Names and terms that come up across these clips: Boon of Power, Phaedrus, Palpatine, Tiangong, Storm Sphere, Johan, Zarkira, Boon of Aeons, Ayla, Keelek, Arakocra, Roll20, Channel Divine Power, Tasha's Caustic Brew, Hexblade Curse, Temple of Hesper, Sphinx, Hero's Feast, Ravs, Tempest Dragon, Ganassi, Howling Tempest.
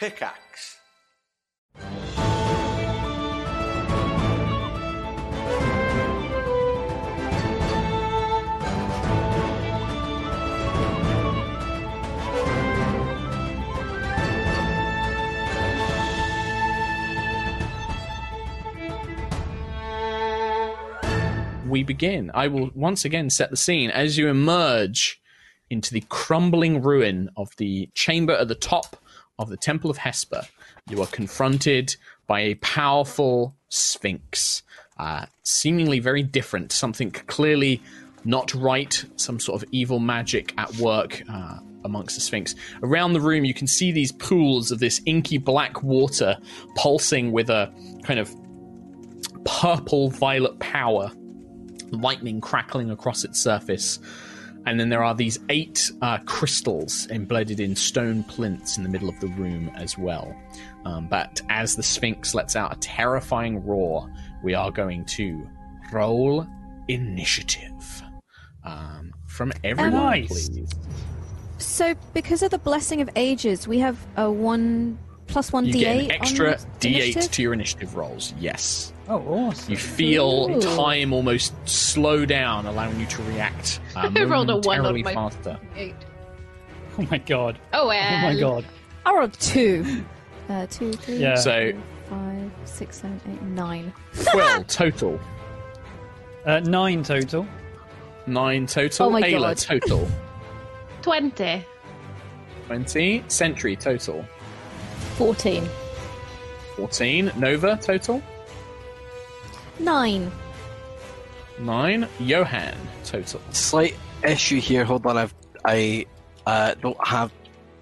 Pickaxe. We begin. I will once again set the scene as you emerge into the crumbling ruin of the chamber at the top of the Temple of Hesper. You are confronted by a powerful Sphinx, seemingly very different, something clearly not right, some sort of evil magic at work amongst the Sphinx. Around the room, you can see these pools of this inky black water pulsing with a kind of purple-violet power, lightning crackling across its surface. And then there are these 8 crystals embedded in stone plinths in the middle of the room as well. But as the Sphinx lets out a terrifying roar, we are going to roll initiative. From everyone, please. So because of the Blessing of Ages, we have a 1+1 you D8. You get an extra D8 initiative? To your initiative rolls, yes. Oh, awesome. You feel time almost slow down, allowing you to react momentarily faster. Eight. Oh my god. Oh, well. Oh my god. I rolled 2. 2, 3, yeah. 4, 5, 6, 7, 8, 9. 12 total. 9 total. 9 total. Oh my Ayla god. Total. 20. 20. Sentry total. 14. 14. Nova total. 9. 9. Johan total. Slight issue here. Hold on, I don't have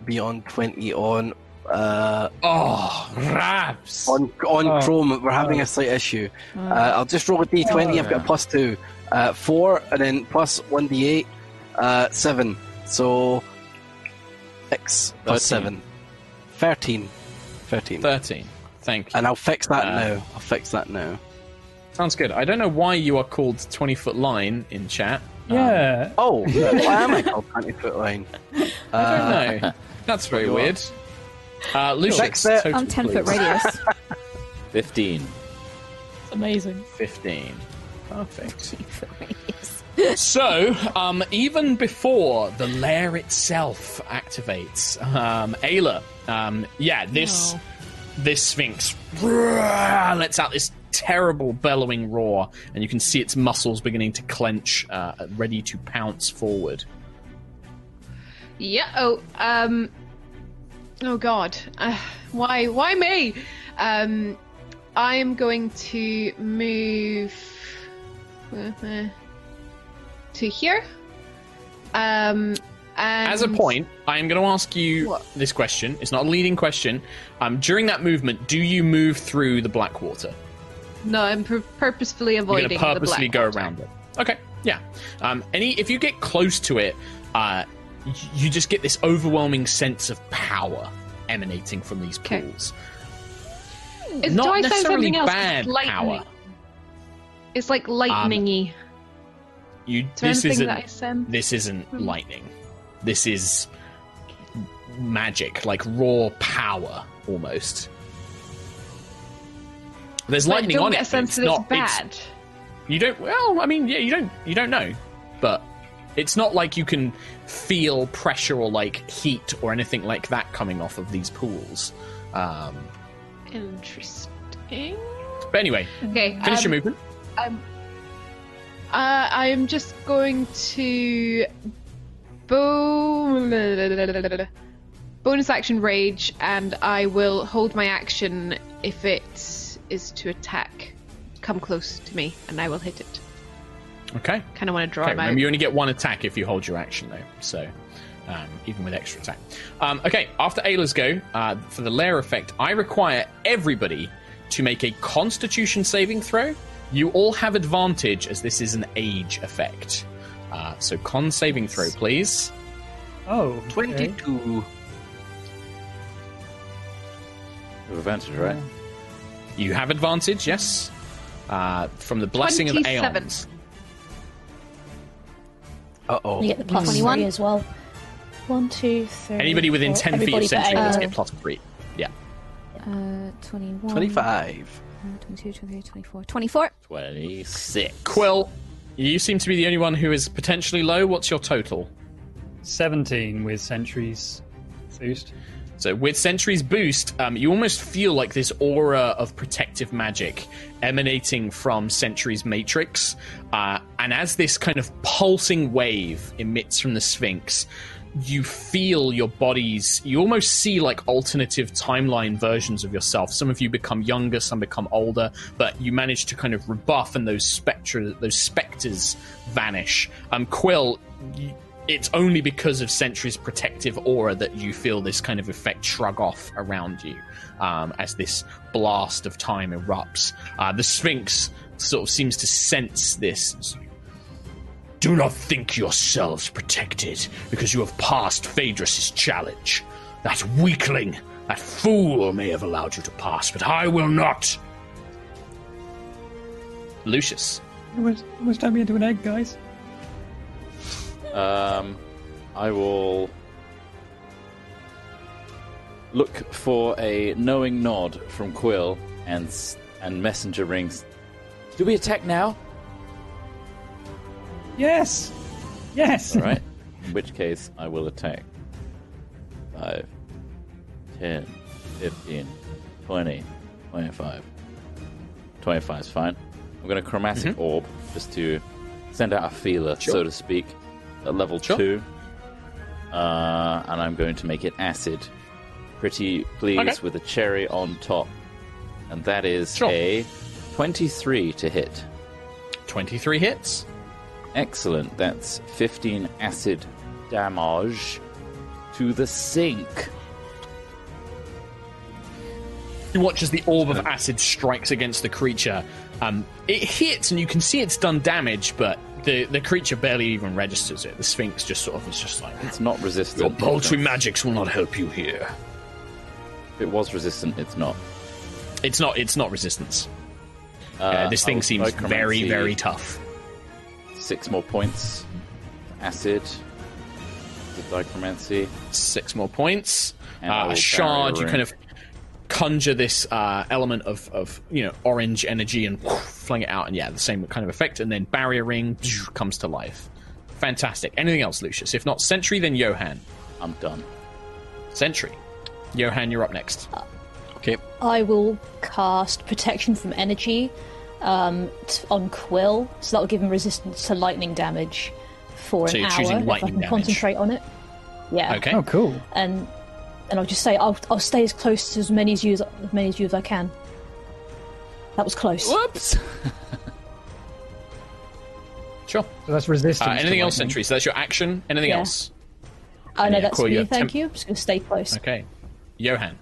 Beyond 20 on. Ravs on Chrome. We're having a slight issue. I'll just roll a D20. I've got a +2, 4, and then +1 D8, 7. So 6 plus 7, 13. 13. Thank you. And I'll fix that now. Sounds good. I don't know why you are called 20-foot line in chat. Yeah. Why am I called 20-foot line? I don't know. That's very weird. Lucius, total, I'm 10-foot radius. 15. That's amazing. 15. Perfect. 10-foot radius. So, even before the lair itself activates, Ayla, this Sphinx lets out this terrible bellowing roar, and you can see its muscles beginning to clench, ready to pounce forward. Yeah. Oh god. Why me? I'm going to move to here. And as a point, I am going to ask you this question. It's not a leading question. During that movement, do you move through the Blackwater? No, I'm purposefully avoiding. You're going to purposely go around it. Okay, yeah. If you get close to it, you just get this overwhelming sense of power emanating from these pools. It's not necessarily bad power. It's like lightningy. This isn't lightning. This is magic, like raw power almost. There's lightning on it. It's not bad. You don't. Well, I mean, yeah, you don't. You don't know, but it's not like you can feel pressure or like heat or anything like that coming off of these pools. Interesting. But anyway, okay. Finish your movement. I am just going to bonus action rage, and I will hold my action if it is to attack, come close to me, and I will hit it. Okay. Kind of want to draw him out. Remember, you only get 1 attack if you hold your action, though, so even with extra attack. Okay, after Ayla's go, for the lair effect, I require everybody to make a Constitution saving throw. You all have advantage, as this is an age effect. So con saving throw, please. Oh, okay. 22. You have advantage, right? Yeah. You have advantage, yes. From the Blessing 27. Of Aeons. Uh-oh. You get the +3 as well. 1, 2, 3, Anybody within 10 feet of Sentry gets get +3. Yeah. 21. 25. 22, 23, 24. 24. 26. Quill, you seem to be the only one who is potentially low. What's your total? 17 with Sentry's boost. So with Sentry's boost, you almost feel like this aura of protective magic emanating from Sentry's matrix. And as this kind of pulsing wave emits from the Sphinx, you feel your bodies, you almost see like alternative timeline versions of yourself. Some of you become younger, some become older, but you manage to kind of rebuff and those specters vanish. Quill, it's only because of Sentry's protective aura that you feel this kind of effect shrug off around you as this blast of time erupts. The Sphinx sort of seems to sense this. Do not think yourselves protected, because you have passed Phaedrus' challenge. That weakling, that fool may have allowed you to pass, but I will not. Lucius. Almost turned me into an egg, guys. I will look for a knowing nod from Quill and messenger rings. Do we attack now? Yes! Yes! Alright, in which case I will attack. 5, 10, 15, 20, 25. 25 is fine. I'm going to Chromatic Orb just to send out a feeler, so to speak, at level 2. And I'm going to make it acid. Pretty please with a cherry on top. And that is a 23 to hit. 23 hits? Excellent. That's 15 acid damage to the sink. You watch as the orb of acid strikes against the creature. It hits, and you can see it's done damage, but the creature barely even registers it. The Sphinx just sort of is just like... It's not resistant. Your paltry magics will not help you here. If it was resistant, it's not. It's not resistance. This thing seems very, very tough. 6 more points. Acid. The dichromancy. 6 more points. A shard. You kind of conjure this element of orange energy and fling it out, and the same kind of effect. And then barrier ring comes to life. Fantastic. Anything else, Lucius? If not Sentry, then Johan. I'm done. Sentry. Johan, you're up next. Okay. I will cast Protection from Energy on Quill, so that'll give him resistance to lightning damage for an hour. So you're choosing lightning damage. Concentrate on it. Yeah. Okay. Oh, cool. And I'll just say I'll stay as close to as many as you as I can. That was close. Whoops. Sure. So that's resistance. Anything else, Sentry? So that's your action. Anything else? Oh no, that's me. Thank you. I'm just going to stay close. Okay. Johan.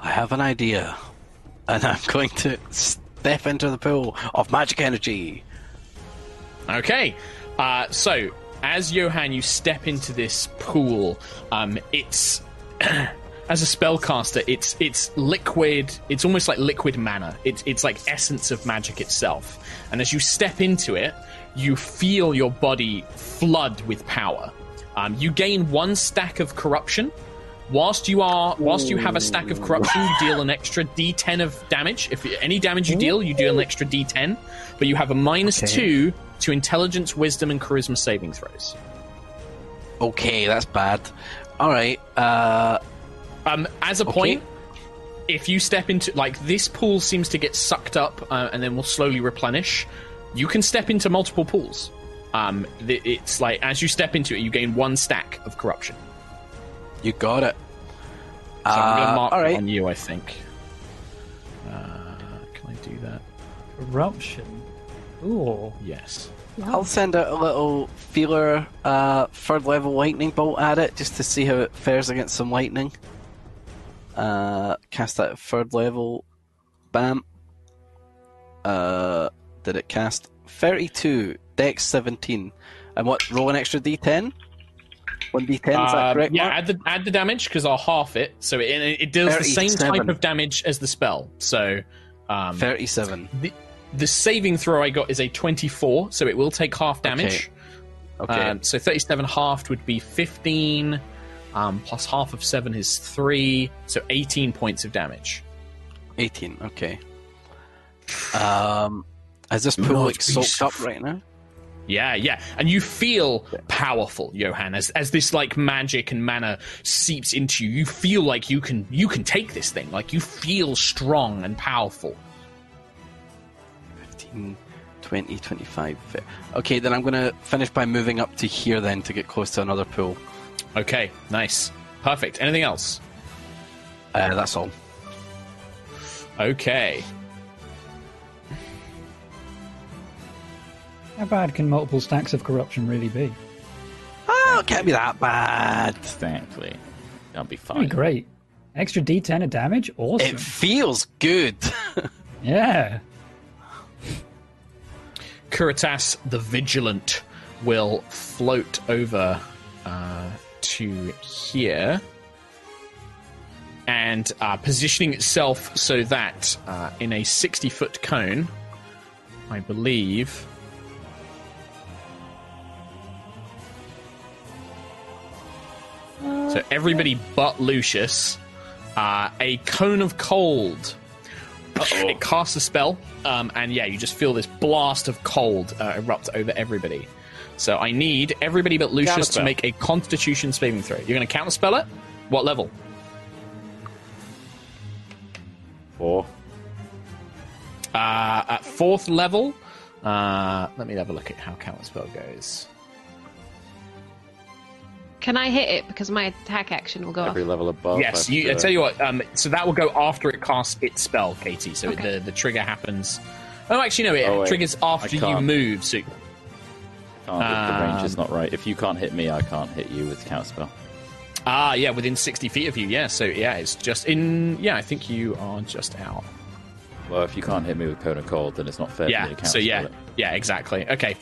I have an idea. And I'm going to step into the pool of magic energy. Okay. So, as Johan, you step into this pool. It's... as a spellcaster, it's liquid. It's almost like liquid mana. It's like essence of magic itself. And as you step into it, you feel your body flood with power. You gain 1 stack of corruption. Whilst you have a stack of corruption, you deal an extra d10 of damage. If any damage you deal, you deal an extra d10. But you have a -2 to intelligence, wisdom, and charisma saving throws. Okay, that's bad. All right. As a point, if you step into... Like, this pool seems to get sucked up, and then will slowly replenish. You can step into multiple pools. It's like, as you step into it, you gain 1 stack of corruption. You got it. So I'm going to mark on you, I think. Can I do that? Corruption? Ooh. Yes. I'll send out a little feeler 3rd level lightning bolt at it, just to see how it fares against some lightning. Cast that at 3rd level. Bam. Did it cast? 32. Dex 17. And what? Roll an extra d10? 1d10, is that correct? Yeah, Mark? add the damage, because I'll half it. So it deals 37. The same type of damage as the spell. So 37. The saving throw I got is a 24, so it will take half damage. Okay. So 37 halved would be 15. Plus half of 7 is 3, so 18 points of damage. 18, okay. Is this pool like soaked up right now? Yeah, yeah. And you feel powerful, Johan, as this like magic and mana seeps into you. You feel like you can take this thing. Like you feel strong and powerful. 15, 20, 25. Okay, then I'm going to finish by moving up to here then to get close to another pool. Okay, nice. Perfect. Anything else? That's all. Okay. How bad can multiple stacks of corruption really be? Oh, it can't be that bad. Exactly. That'll be fine. That'd be great. Extra D10 of damage? Awesome. It feels good. Yeah. Curitas the Vigilant will float over to here and positioning itself so that in a 60-foot cone, I believe... So everybody but Lucius, a cone of cold. Uh-oh. It casts a spell, and yeah, you just feel this blast of cold erupt over everybody. So I need everybody but Lucius to make a Constitution saving throw. You're going to counterspell it? What level? 4. At 4th level, let me have a look at how counterspell goes. Can I hit it? Because my attack action will go every off. Level above. Yes, you, I tell you what. So that will go after it casts its spell, Katie. So okay. the trigger happens. Oh, actually, no. It triggers after you move. So the range is not right. If you can't hit me, I can't hit you with the counterspell. Ah, yeah, within 60 feet of you. Yeah. So yeah, it's just in. Yeah, I think you are just out. Well, if you can't hit me with Cone of Cold, then it's not fair for me to counterspell it. Yeah, exactly. Okay,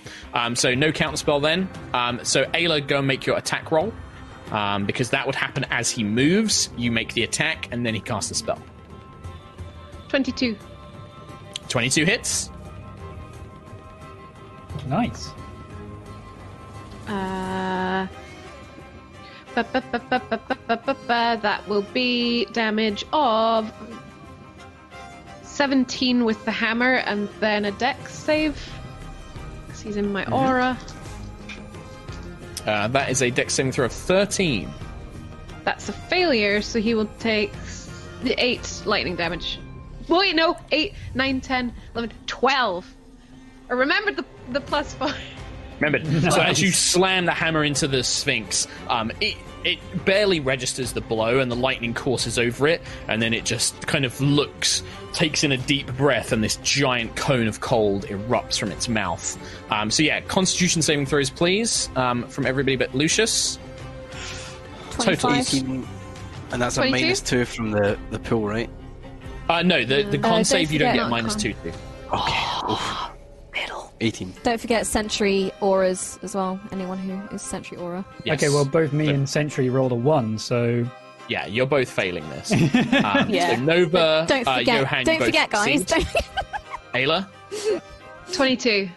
so no counterspell then. So Ayla, go and make your attack roll, because that would happen as he moves. You make the attack, and then he casts the spell. 22. 22 hits. Nice. That will be damage of... 17 with the hammer, and then a dex save, because he's in my aura. That is a dex saving throw of 13. That's a failure, so he will take 8 lightning damage. Wait, no, 8, 9, 10, 11, 12. I remembered the plus 4. Remembered. So as you slam the hammer into the Sphinx, it barely registers the blow, and the lightning courses over it, and then it just kind of looks, takes in a deep breath, and this giant cone of cold erupts from its mouth. So yeah, Constitution saving throws, please, from everybody but Lucius. 25. Total 18, and that's 22? A -2 from the pool, right? No, the con save you don't get -2 to. Okay. Oof. 18. Don't forget Sentry Auras as well. Anyone who is Sentry Aura. Yes. Okay, well, both me and Sentry rolled a 1, so... Yeah, you're both failing this. Yeah. So Nova, don't forget, Johan, don't forget, guys. Ayla? 22.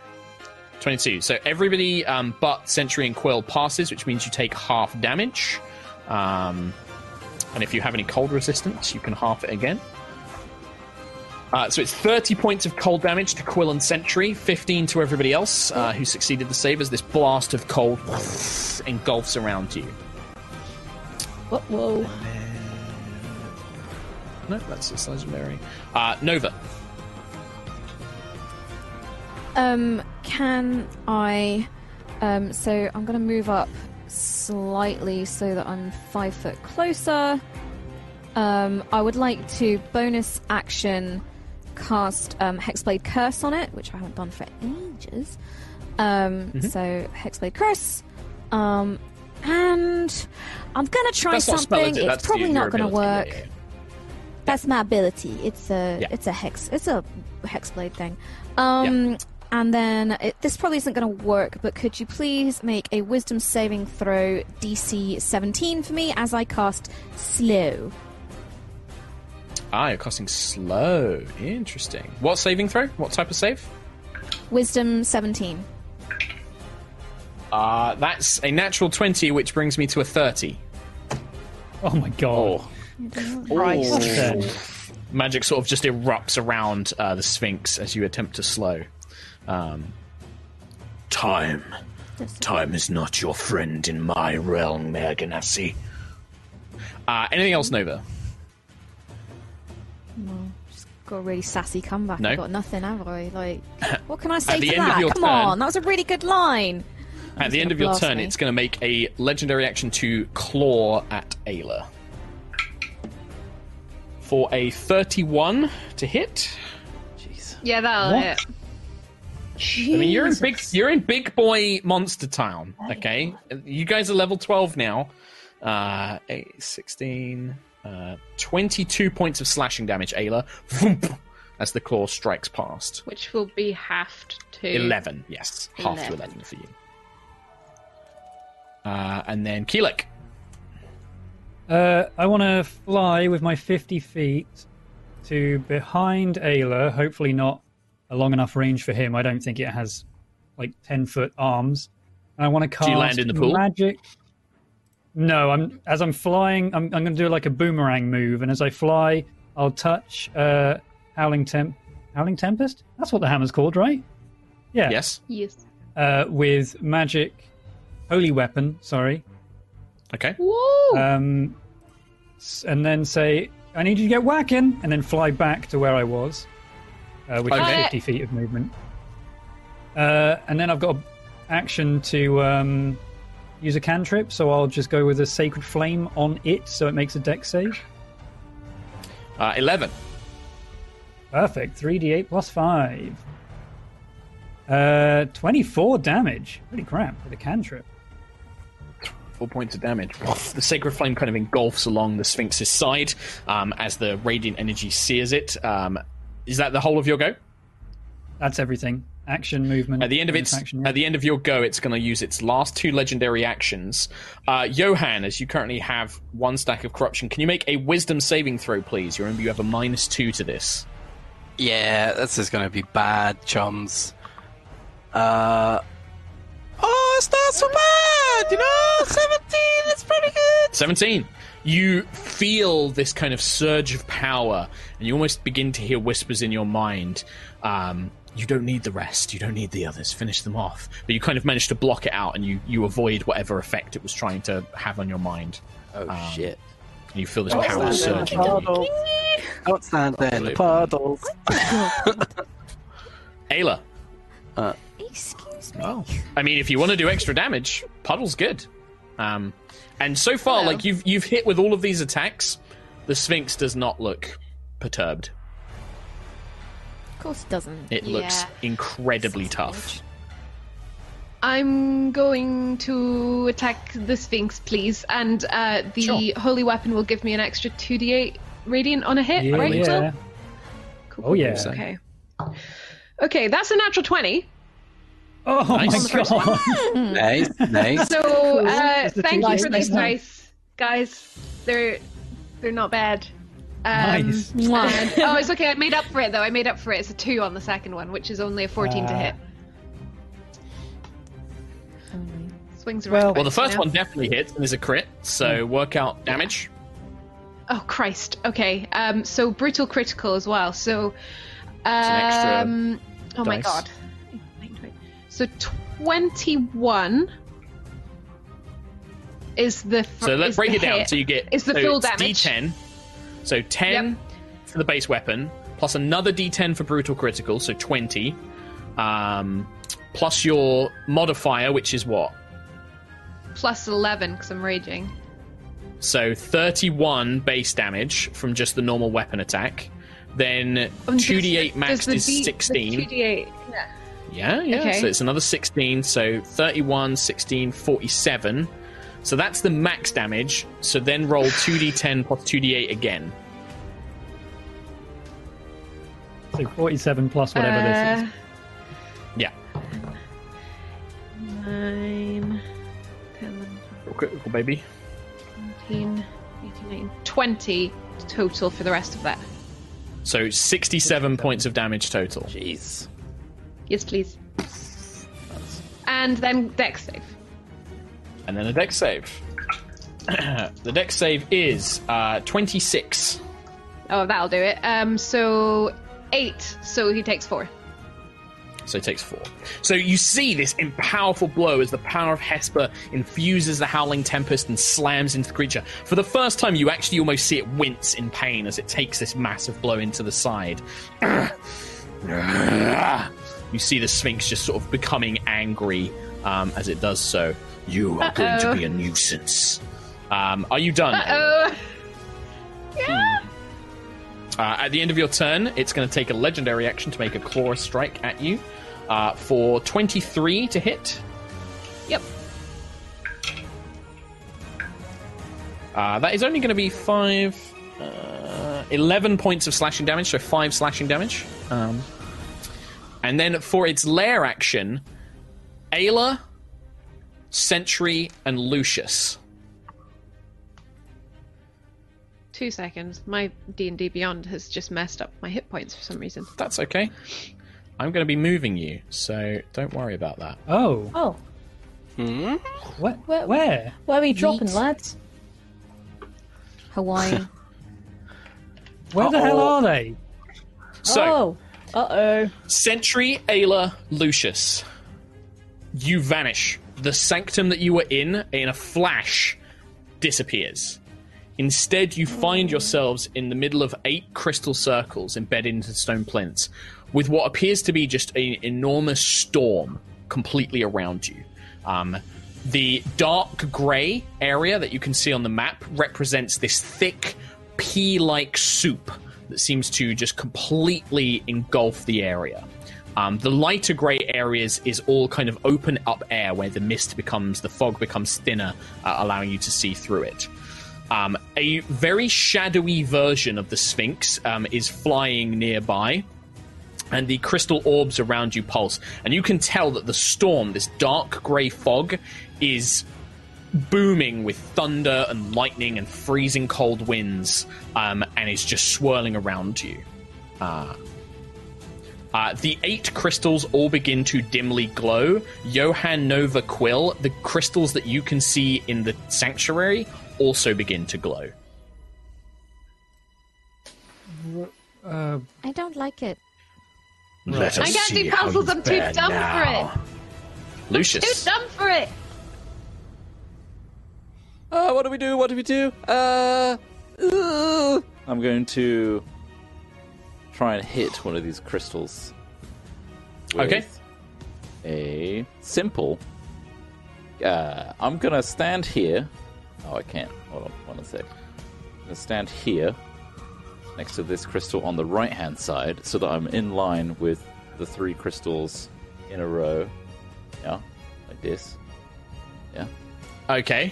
22. So everybody but Sentry and Quill passes, which means you take half damage. And if you have any cold resistance, you can half it again. So it's 30 points of cold damage to Quill and Sentry, 15 to everybody else who succeeded the save as this blast of cold engulfs around you. Whoa. No, that's just legendary. Nova. Can I... so I'm going to move up slightly so that I'm 5 foot closer. I would like to bonus action... cast Hexblade Curse on it, which I haven't done for ages. So Hexblade Curse, and I'm gonna try something. It's probably not gonna work. Yeah, yeah. That's my ability. It's a Hexblade thing. And then this probably isn't gonna work. But could you please make a Wisdom saving throw DC 17 for me as I cast Slow? Ah, you're casting Slow. Interesting. What saving throw? What type of save? Wisdom 17. That's a natural 20, which brings me to a 30. Oh my god. Magic sort of just erupts around the Sphinx as you attempt to slow. Time is not your friend in my realm, Mayor Ganassi. Anything else, Nova? No, just got a really sassy comeback. No? I got nothing, have I? Like, what can I say to that? Come on, that was a really good line. At the end of your turn, it's going to make a legendary action to claw at Ayla. For a 31 to hit. Jeez. Yeah, that'll hit. Jesus. I mean, you're in big boy monster town, okay? You guys are level 12 now. 8, 16, 22 points of slashing damage, Ayla. As the claw strikes past. Which will be halved to 11, yes. Half to 11 for you. And then Keelik. I want to fly with my 50 feet to behind Ayla, hopefully not a long enough range for him. I don't think it has, like, 10-foot arms. And I want to cast magic. Do you land in the pool? No, as I'm flying, I'm going to do, like, a boomerang move, and as I fly, I'll touch Howling Tempest? That's what the hammer's called, right? Yeah. Yes. With magic... Holy Weapon, sorry. Okay. Woo! And then say, I need you to get whacking, and then fly back to where I was, which is 50 feet of movement. And then I've got action to use a cantrip, so I'll just go with a Sacred Flame on it, so it makes a dex save. 11. Perfect. 3d8 plus 5. 24 damage. Pretty crap for the cantrip. 4 points of damage. The Sacred Flame kind of engulfs along the Sphinx's side as the radiant energy sears it. Is that the whole of your go? That's everything. Action, movement. At the end of your go, it's going to use its last two legendary actions. Johan, as you currently have one stack of corruption, can you make a Wisdom saving throw, please? You remember you have a -2 to this. Yeah, this is going to be bad, chums. It's not so bad, 17, it's pretty good. 17. You feel this kind of surge of power, and you almost begin to hear whispers in your mind. You don't need the rest, you don't need the others, finish them off. But you kind of manage to block it out, and you avoid whatever effect it was trying to have on your mind. Oh, shit. And you feel this power surge. Don't stand there, the puddles. Ayla. Excuse me. Oh. I mean, if you want to do extra damage, Puddle's good. And so far, like you've hit with all of these attacks, the Sphinx does not look perturbed. Of course it doesn't. It looks incredibly tough. I'm going to attack the Sphinx, please, and the Holy Weapon will give me an extra 2d8 radiant on a hit, right? Yeah. Cool. Oh yeah. Okay, that's a natural 20. Oh nice. My god! Nice. So, thank you for these dice, guys. They're not bad. Nice. And, it's okay. I made up for it though. It's a 2 on the second one, which is only a 14 to hit. Swings around. Well, the first one definitely hits and is a crit. So work out damage. Oh Christ! Okay. So brutal critical as well. So. Oh my god. So 21 is the so let's break it down. So you get is the full damage. D10. So 10 for the base weapon, plus another D10 for brutal critical, so 20. Plus your modifier, which is what? Plus 11 because I'm raging. So 31 base damage from just the normal weapon attack. Then 2d8 max is 16. 2d8. Yeah. Yeah, okay. So it's another 16, so 31, 16, 47. So that's the max damage, so then roll 2d10 plus 2d8 again. So 47 plus whatever this is. Yeah. 9, 10, critical baby. 17, 18, 19, 20 total for the rest of that. So 67 points of damage total. Jeez. Yes, please. And then dex save. The dex save is 26. Oh, that'll do it. So 8. So he takes 4. So he takes 4. So you see this in powerful blow as the power of Hesper infuses the Howling Tempest and slams into the creature. For the first time, you actually almost see it wince in pain as it takes this massive blow into the side. You see the Sphinx just sort of becoming angry as it does so. You are going to be a nuisance. Are you done? Yeah. At the end of your turn, it's going to take a legendary action to make a claw strike at you for 23 to hit. Yep. That is only going to be 11 points of slashing damage, so 5 slashing damage. And then for its lair action, Ayla, Sentry, and Lucius. 2 seconds. My D&D Beyond has just messed up my hit points for some reason. That's okay. I'm going to be moving you, so don't worry about that. Oh. Oh. Hmm? What? Where? Where are we dropping, lads? Hawaii. Where the hell are they? So, Sentry, Ayla, Lucius. You vanish. The sanctum that you were in a flash, disappears. Instead, you find yourselves in the middle of 8 crystal circles embedded into stone plinths, with what appears to be just an enormous storm completely around you. The dark grey area that you can see on the map represents this thick, pea-like soup that seems to just completely engulf the area. The lighter grey areas is all kind of open up air where the fog becomes thinner, allowing you to see through it. A very shadowy version of the Sphinx is flying nearby, and the crystal orbs around you pulse. And you can tell that the storm, this dark grey fog, is booming with thunder and lightning and freezing cold winds, and is just swirling around you. The 8 crystals all begin to dimly glow. Johan, Nova, Quill, the crystals that you can see in the sanctuary also begin to glow. I don't like it. Let us I can't do puzzles. I'm too dumb for it. Lucius. I'm too dumb for it. What do we do? What do we do? I'm going to try and hit one of these crystals. Okay. A simple. I'm going to stand here. Oh, I can't. Hold on. One sec. I'm going to stand here next to this crystal on the right-hand side so that I'm in line with the 3 crystals in a row. Yeah. Like this. Yeah. Okay.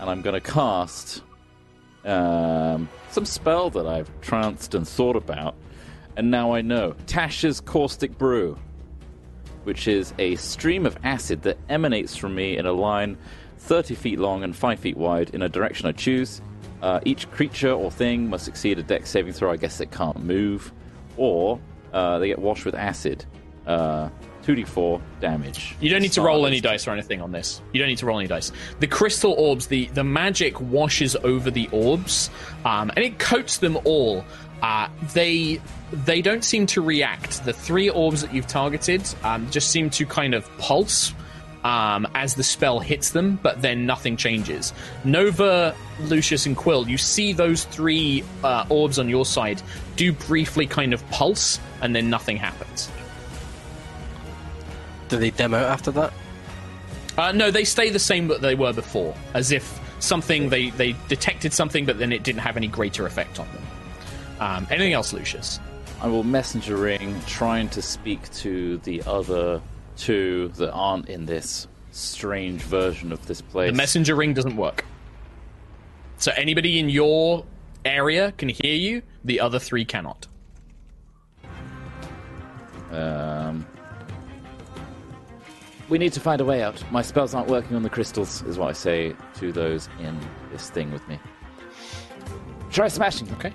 And I'm going to cast some spell that I've trounced and thought about. And now I know. Tasha's Caustic Brew, which is a stream of acid that emanates from me in a line 30 feet long and 5 feet wide in a direction I choose. Each creature or thing must succeed a dex saving throw. I guess it can't move. Or they get washed with acid. 2d4 damage. You don't need to roll any dice or anything on this. You don't need to roll any dice. The crystal orbs, the magic washes over the orbs, and it coats them all. They don't seem to react. The 3 orbs that you've targeted just seem to kind of pulse as the spell hits them, but then nothing changes. Nova, Lucius, and Quill, you see those 3 orbs on your side do briefly kind of pulse, and then nothing happens. Do they dim out after that? No, they stay the same that they were before, as if something they detected something, but then it didn't have any greater effect on them. Anything else, Lucius? I will messenger ring, trying to speak to the other 2 that aren't in this strange version of this place. The messenger ring doesn't work. So anybody in your area can hear you, the other 3 cannot. We need to find a way out. My spells aren't working on the crystals, is what I say to those in this thing with me. Try smashing, okay?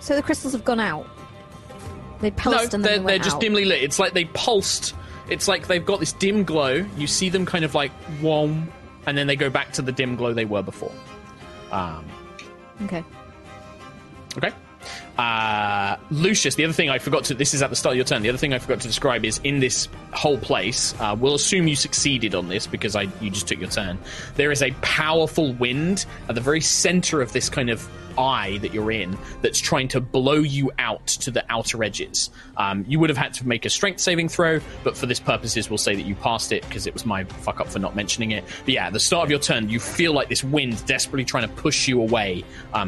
So the crystals have gone out. They pulsed and then they went out. Just dimly lit. It's like they pulsed. It's like they've got this dim glow. You see them kind of like wom, and then they go back to the dim glow they were before. Okay. Lucius, the other thing I forgot to... This is at the start of your turn. The other thing I forgot to describe is in this whole place, we'll assume you succeeded on this because you just took your turn. There is a powerful wind at the very center of this kind of eye that you're in that's trying to blow you out to the outer edges. You would have had to make a strength saving throw, but for this purposes we'll say that you passed it because it was my fuck up for not mentioning it. But yeah, at the start of your turn you feel like this wind desperately trying to push you away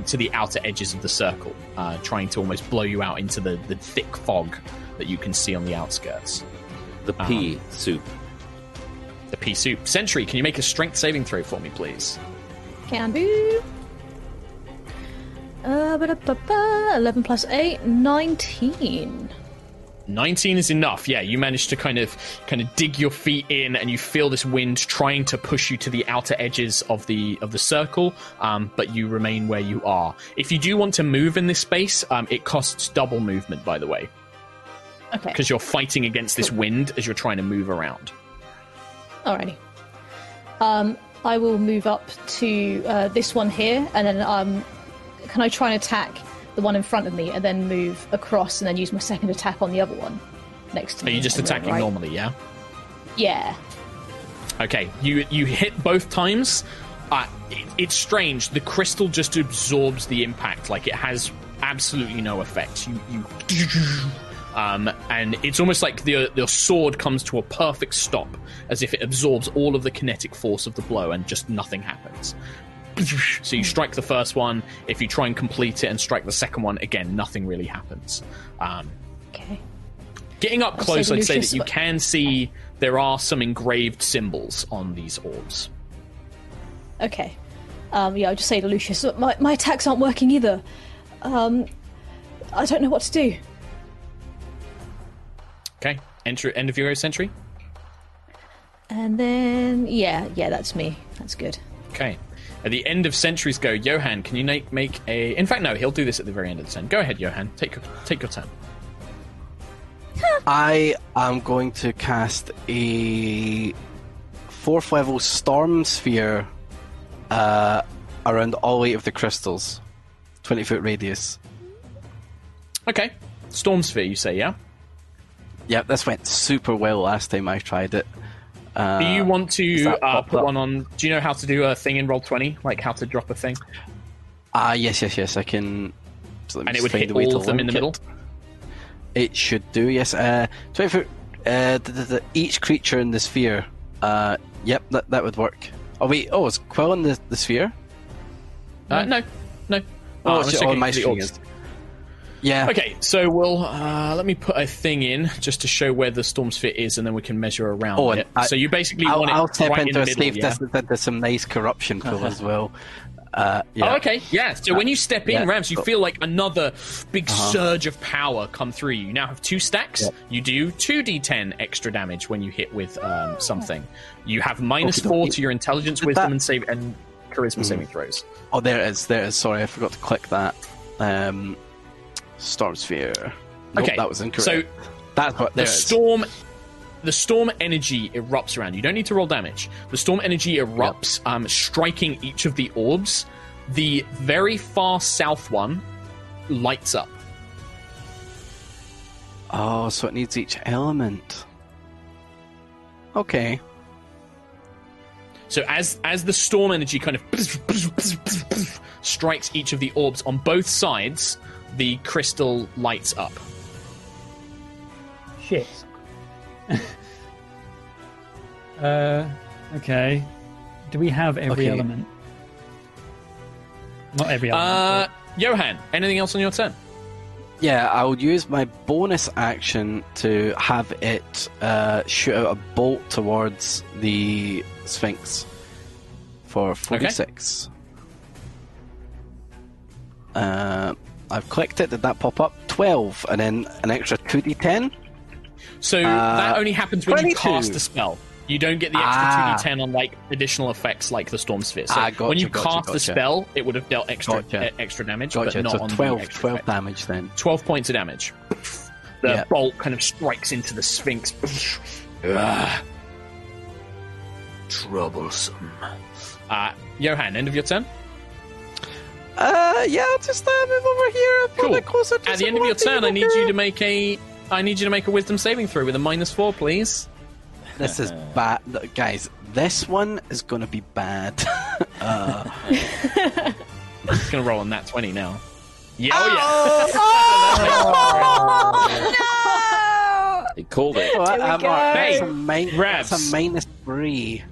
to the outer edges of the circle, trying to almost blow you out into the thick fog that you can see on the outskirts. The pea soup. The pea soup. Sentry, can you make a strength saving throw for me, please? Can do. 11 plus 8, 19. 19 is enough. Yeah, you manage to kind of dig your feet in, and you feel this wind trying to push you to the outer edges of the circle, but you remain where you are. If you do want to move in this space, it costs double movement, by the way. Okay. Because you're fighting against this wind as you're trying to move around. Alrighty. I will move up to this one here, and then can I try and attack the one in front of me and then move across and then use my second attack on the other one next to me? Are you just attacking normally, yeah? Yeah. Okay, you hit both times. It's strange. The crystal just absorbs the impact. Like, it has absolutely no effect. And it's almost like the sword comes to a perfect stop, as if it absorbs all of the kinetic force of the blow and just nothing happens. So you strike the first one. If you try and complete it and strike the second one, again, nothing really happens. Okay. Getting up close, I'd say that you can see there are some engraved symbols on these orbs. Okay. Yeah, I'll just say to Lucius, my attacks aren't working either. I don't know what to do. Okay. End of your sentry. And then, yeah, that's me. That's good. Okay. At the end of Sentry's go, Johan, can you make a... In fact, no, he'll do this at the very end of the turn. Go ahead, Johan. Take your turn. I am going to cast a 4th level Storm Sphere around all 8 of the crystals. 20-foot radius. Okay. Storm Sphere, you say, yeah? Yeah, this went super well last time I tried it. Do you want to put one on... Do you know how to do a thing in Roll20? Like how to drop a thing? Yes, I can... So and it would hit all of them in the middle? It should do, yes. 20 foot... each creature in the sphere. Yep, that would work. Oh, wait. Oh, is Quill in the sphere? No. Oh, it's on my sphere. Yeah. Okay, so we'll let me put a thing in just to show where the storm sphere is, and then we can measure around it. So you basically want it right in the middle. I'll step into a safe distance. There's some nice corruption pull as well. Yeah. Oh, okay. Yeah. So when you step in, Rams, you feel like another big surge of power come through you. You now have 2 stacks. Yeah. You do 2d10 extra damage when you hit with something. You have minus 4 to your intelligence, wisdom, and save and charisma saving throws. Oh, there it is. Sorry, I forgot to click that. Storm Sphere. Nope, okay, that was incorrect. So that's what the storm energy erupts around. You don't need to roll damage. The storm energy erupts, striking each of the orbs. The very far south one lights up. Oh, so it needs each element. Okay. So as the storm energy kind of strikes each of the orbs on both sides, the crystal lights up. Shit. Okay. Do we have every element? Not every element. Johan, anything else on your turn? Yeah, I would use my bonus action to have it shoot out a bolt towards the Sphinx for 46. Okay. I've clicked it. Did that pop up? 12, and then an extra 2d10. So that only happens when 22. You cast a spell. You don't get the extra 2d10 on like additional effects like the storm sphere. So when you cast the spell, it would have dealt extra damage, but not so on 12 damage then. 12 points of damage. The bolt kind of strikes into the Sphinx. troublesome. Johan, end of your turn? Yeah, I'll just move over here. Cool. Closer to At the end of your turn, I need you to make a wisdom saving throw with a -4, please. This is bad, guys. This one is going to be bad. I'm just going to roll on that 20 now. Yeah, oh, no! They called it. That's a -3.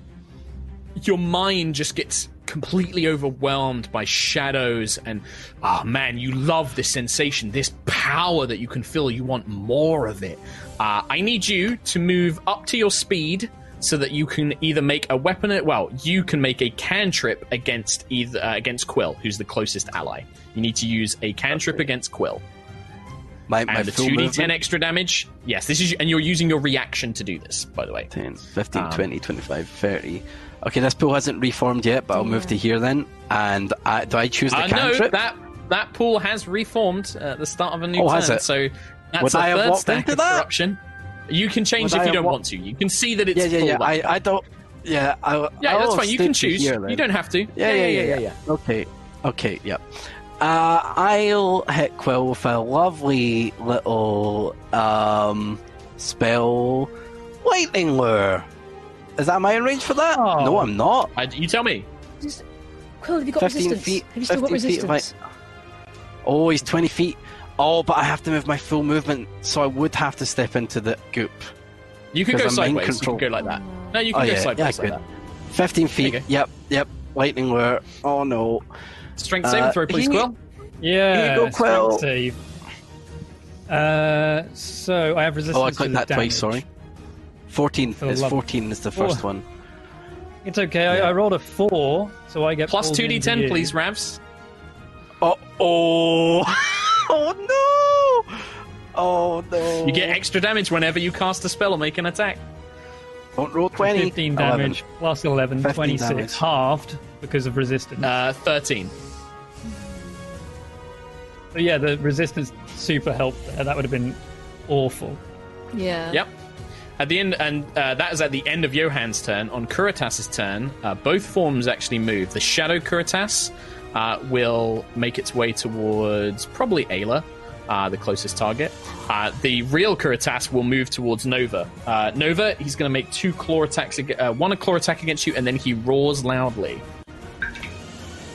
Your mind just gets completely overwhelmed by shadows, and you love this sensation, this power that you can feel. You want more of it. I need you to move up to your speed so that you can either make a weapon. Well, you can make a cantrip against either against Quill, who's the closest ally. You need to use a cantrip against Quill. My and the 2d10 extra damage. Yes, this is, and you're using your reaction to do this, by the way. 10, 15, 20, 25, 30. Okay, this pool hasn't reformed yet, but I'll move to here then. And do I choose the cantrip? No, that pool has reformed at the start of a new turn. Has it? So that's third stack of corruption. You can change if you don't want to. You can see that it's pulled up. I don't... Yeah, that's fine. You can choose. Here, you don't have to. Yeah. Okay, yeah. I'll hit Quill with a lovely little spell, Lightning Lure. Is that my range for that? Oh. No, I'm not. You tell me. Quill, have you got resistance? Have you still got resistance? Oh, he's 20 feet. Oh, but I have to move my full movement, so I would have to step into the goop. You could go sideways. You could go like that. No, you can go sideways like that. 15 feet. Yep. Lightning Lure. Oh, no. Strength saving throw, please, Quill. Yeah. Here you go, Quill. Save. So I have resistance. Oh, I clicked that twice, sorry. 14 is the first one. It's okay. Yeah. I rolled a 4, so I get plus 2d10, please, Ravs. Oh no! Oh no! You get extra damage whenever you cast a spell or make an attack. Don't roll 20. 15 damage 11. Plus 11, 26 damage. Halved because of resistance. 13. But yeah, the resistance super helped. That would have been awful. Yeah. Yep. At the end, and that is at the end of Johan's turn. On Kuritas's turn, both forms actually move. The Shadow Kuritas will make its way towards probably Ayla, the closest target. The real Kuritas will move towards Nova. Nova, he's going to make 2 claw attacks, one claw attack against you, and then he roars loudly.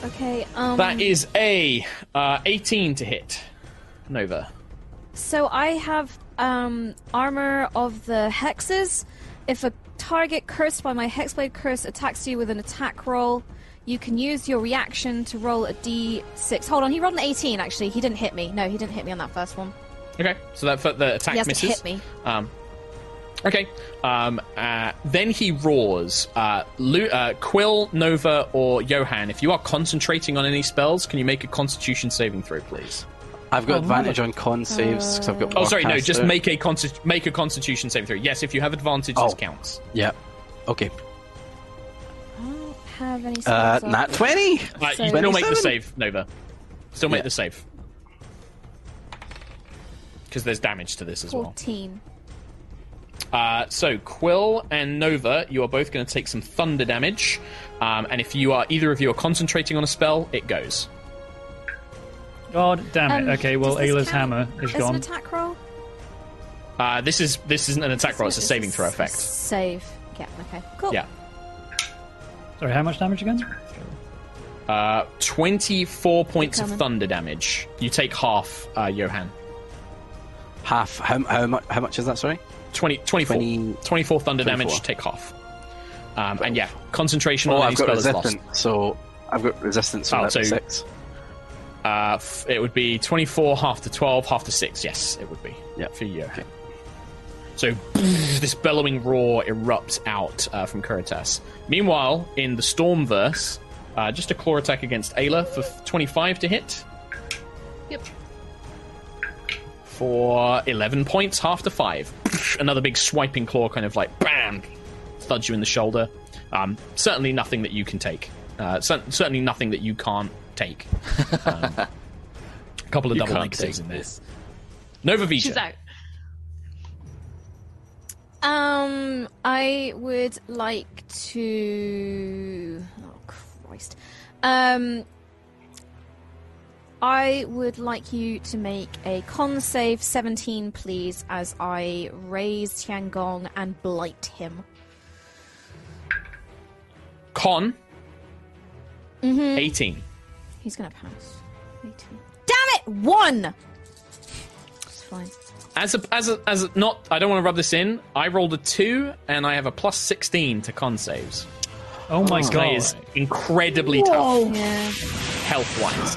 Okay. That is a 18 to hit, Nova. So I have armor of the hexes. If a target cursed by my Hexblade Curse attacks you with an attack roll, you can use your reaction to roll a d6. Hold on, he rolled an 18, actually. He didn't hit me. No, he didn't hit me on that first one. Okay, so the attack misses. Yes, hit me. Okay. Then he roars. Quill, Nova, or Johan, if you are concentrating on any spells, can you make a Constitution saving throw, please? I've got advantage on con saves because I've got. Oh, sorry, no. Just make a Constitution saving throw. Yes, if you have advantage, this counts. Yeah. Okay. I don't have any. Nat 20. You still make the save, Nova. Still make the save because there's damage to this as 14. Well. 14. So Quill and Nova, you are both going to take some thunder damage, and if you are either of you are concentrating on a spell, it goes. God damn it! Okay, well, Ayla's hammer is gone. An attack roll? This isn't an attack roll. It's a saving throw effect. Save. Yeah. Okay. Cool. Yeah. Sorry, how much damage again? 24 points of thunder damage. You take half, Johan. Half. How much is that? Sorry. 24 thunder damage. Take half. And yeah, concentration on any spell is lost. So I've got resistance for level 6. It would be 24, half to 12, half to 6. Yes, it would be. Yeah, for you. Okay. So this bellowing roar erupts out from Kuritas. Meanwhile, in the Stormverse, just a claw attack against Ayla for 25 to hit. Yep. For 11 points, half to 5. Another big swiping claw, kind of like bam, thuds you in the shoulder. Certainly nothing that you can take. Certainly nothing that you can't take. A couple of double negatives in this. Nova Vija. She's out. I would like to... Oh, Christ. I would like you to make a con save 17, please, as I raise Tiangong and blight him. Con? Mm-hmm. 18. He's going to pass. 18. Damn it! 1! It's fine. As a not, I don't want to rub this in. I rolled a 2, and I have a plus 16 to con saves. Oh my god! Guy is incredibly tough, health-wise. Yeah.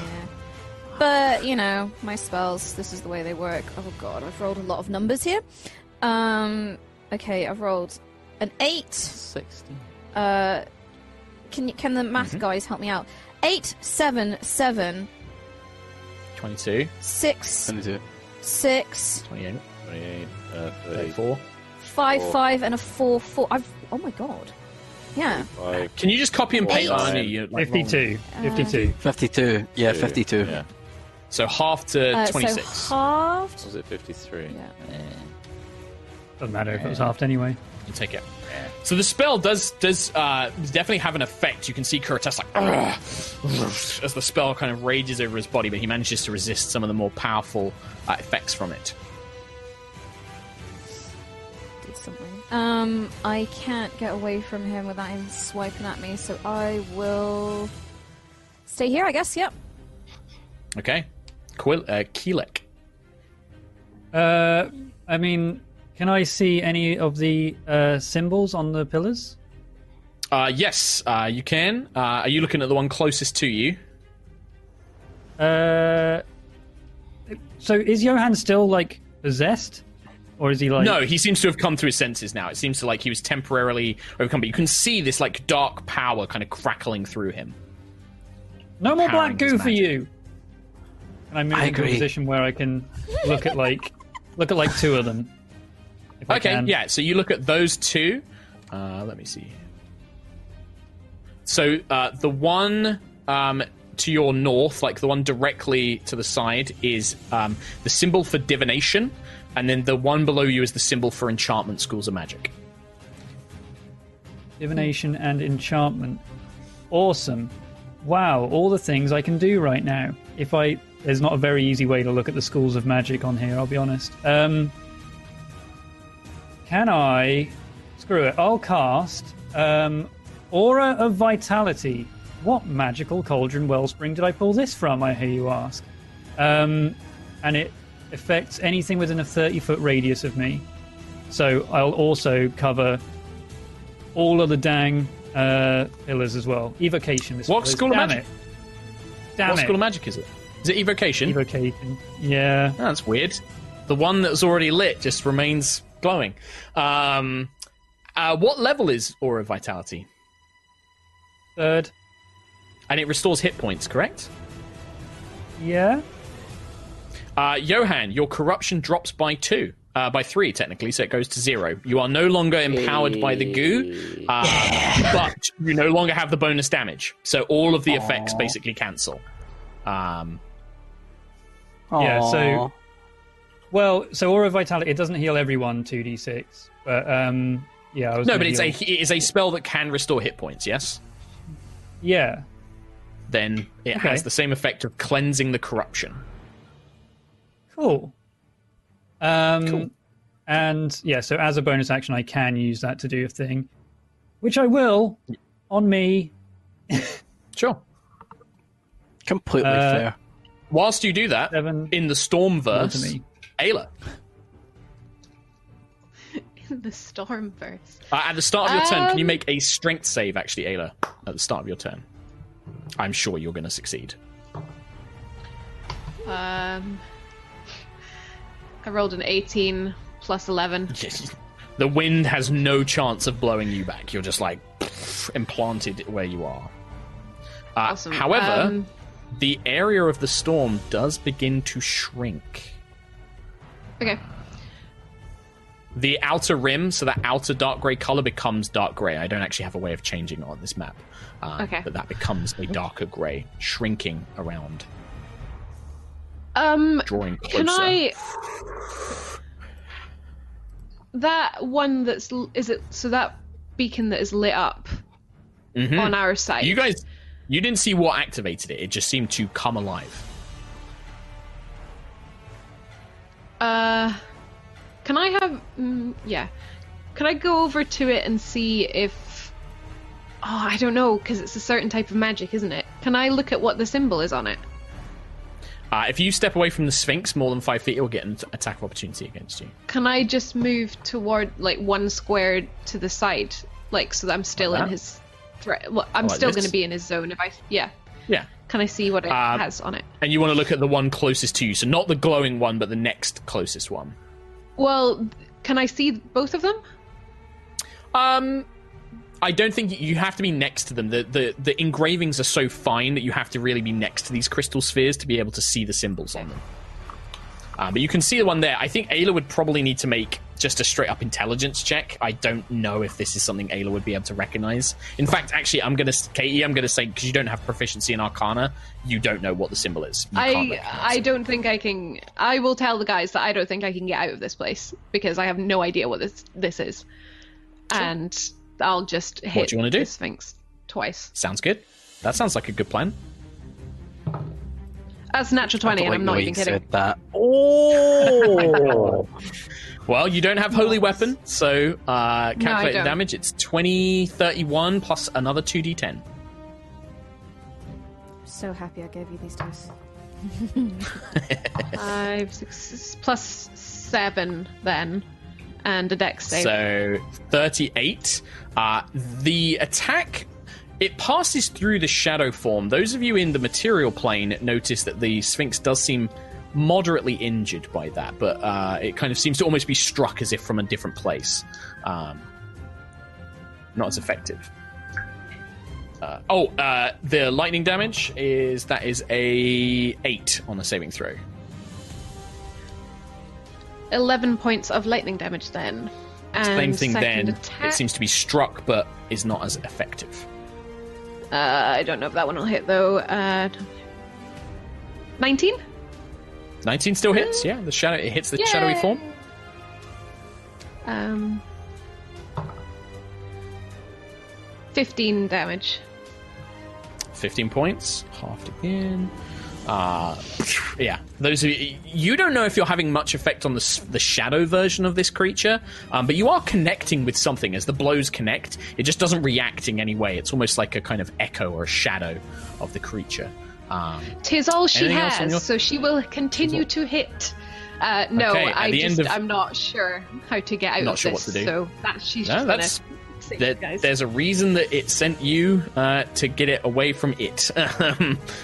But you know, my spells. This is the way they work. Oh god, I've rolled a lot of numbers here. Okay, I've rolled an 8. 16. Can the math guys help me out? 8, 7, 7. 22. 6. 22. 6. 28. 28. 34. 5, 5, and a 4, 4. I've. Oh my god. Yeah. 5, can you just copy and paste? 52. 52. 52. Yeah, 52. Yeah. So half to 26. So halved. Was it 53? Yeah. Doesn't matter if it was halved anyway. You take it. Yeah. So the spell does definitely have an effect. You can see Kurtas like as the spell kind of rages over his body, but he manages to resist some of the more powerful effects from it. I can't get away from him without him swiping at me, so I will stay here, I guess. Yep. Okay. Keelek. I mean, can I see any of the symbols on the pillars? Yes, you can. Are you looking at the one closest to you? So is Johan still, like, possessed? Or is he like... No, he seems to have come through his senses now. It seems to like he was temporarily overcome, but you can see this like dark power kind of crackling through him. No more black goo for you. And I move into a position where I can look at like two of them. Okay, yeah. So you look at those two. Let me see. So the one to your north, like the one directly to the side, is the symbol for divination. And then the one below you is the symbol for enchantment, schools of magic. Divination and enchantment. Awesome. Wow, all the things I can do right now. There's not a very easy way to look at the schools of magic on here, I'll be honest. Can I... Screw it. I'll cast Aura of Vitality. What magical cauldron wellspring did I pull this from, I hear you ask? And it... affects anything within a 30-foot radius of me. So I'll also cover all of the dang pillars as well. Evocation. What school of magic? Damn it. What school of magic is it? Is it evocation? Evocation, yeah. Oh, that's weird. The one that's already lit just remains glowing. What level is Aura of Vitality? 3rd. And it restores hit points, correct? Yeah. Johan, your corruption drops by 2. By 3, technically, so it goes to 0. You are no longer empowered by the goo, but you no longer have the bonus damage. So all of the effects basically cancel. Yeah, so... Well, so Aura of Vitality, it doesn't heal everyone 2d6, but yeah... No, but it's a spell that can restore hit points, yes? Yeah. Then it has the same effect of cleansing the corruption. Cool. Cool. And yeah, so as a bonus action, I can use that to do a thing, which I will on me. Sure. Completely fair. Whilst you do that, 7, in the Stormverse, Ayla. In the Stormverse. At the start of your turn, can you make a strength save, actually, Ayla? At the start of your turn. I'm sure you're going to succeed. I rolled an 18 plus 11. The wind has no chance of blowing you back. You're just like implanted where you are. Awesome. However, the area of the storm does begin to shrink. Okay. The outer rim, so that outer dark grey colour becomes dark grey. I don't actually have a way of changing it on this map. Okay. But that becomes a darker grey, shrinking around. Drawing closer. Can I that one that's is it? So that beacon that is lit up on our side. You guys, you didn't see what activated it. It just seemed to come alive. Can I have? Yeah. Can I go over to it and see if? Oh, I don't know, because it's a certain type of magic, isn't it? Can I look at what the symbol is on it? If you step away from the Sphinx more than 5 feet, you'll get an attack of opportunity against you. Can I just move toward, like, one square to the side? Like, so that I'm still in his... Well, I'm still going to be in his zone if I... Yeah. Yeah. Can I see what it has on it? And you want to look at the one closest to you. So not the glowing one, but the next closest one. Well, can I see both of them? I don't think you have to be next to them. The engravings are so fine that you have to really be next to these crystal spheres to be able to see the symbols on them. But you can see the one there. I think Ayla would probably need to make just a straight-up intelligence check. I don't know if this is something Ayla would be able to recognize. In fact, actually, Katie, I'm going to say, because you don't have proficiency in Arcana, you don't know what the symbol is. I don't think I can... I will tell the guys that I don't think I can get out of this place, because I have no idea what this is. Sure. And... I'll just hit the Sphinx twice. Sounds good. That sounds like a good plan. That's natural 20, and I'm not even kidding. That. Oh! Well, you don't have Holy Weapon, so calculated damage. It's 20, 31, plus another 2d10. So happy I gave you these dice. 5, 6, plus 7, then. And a dex save. So 38. The attack, it passes through the shadow form. Those of you in the material plane notice that the Sphinx does seem moderately injured by that, but it kind of seems to almost be struck as if from a different place. Not as effective. The lightning damage is a 8 on the saving throw. 11 points of lightning damage then. Same thing then. Attack. It seems to be struck, but is not as effective. I don't know if that one will hit, though. 19? 19 still hits, yeah. It hits the shadowy form. 15 damage. 15 points. Halved again. Yeah, those of you, you don't know if you're having much effect on the shadow version of this creature, but you are connecting with something. As the blows connect, it just doesn't react in any way. It's almost like a kind of echo or a shadow of the creature. 'Tis all she has, so she will continue to hit. Okay, I'm not sure how to get out of this, so she's just going to... There's a reason that it sent you to get it away from it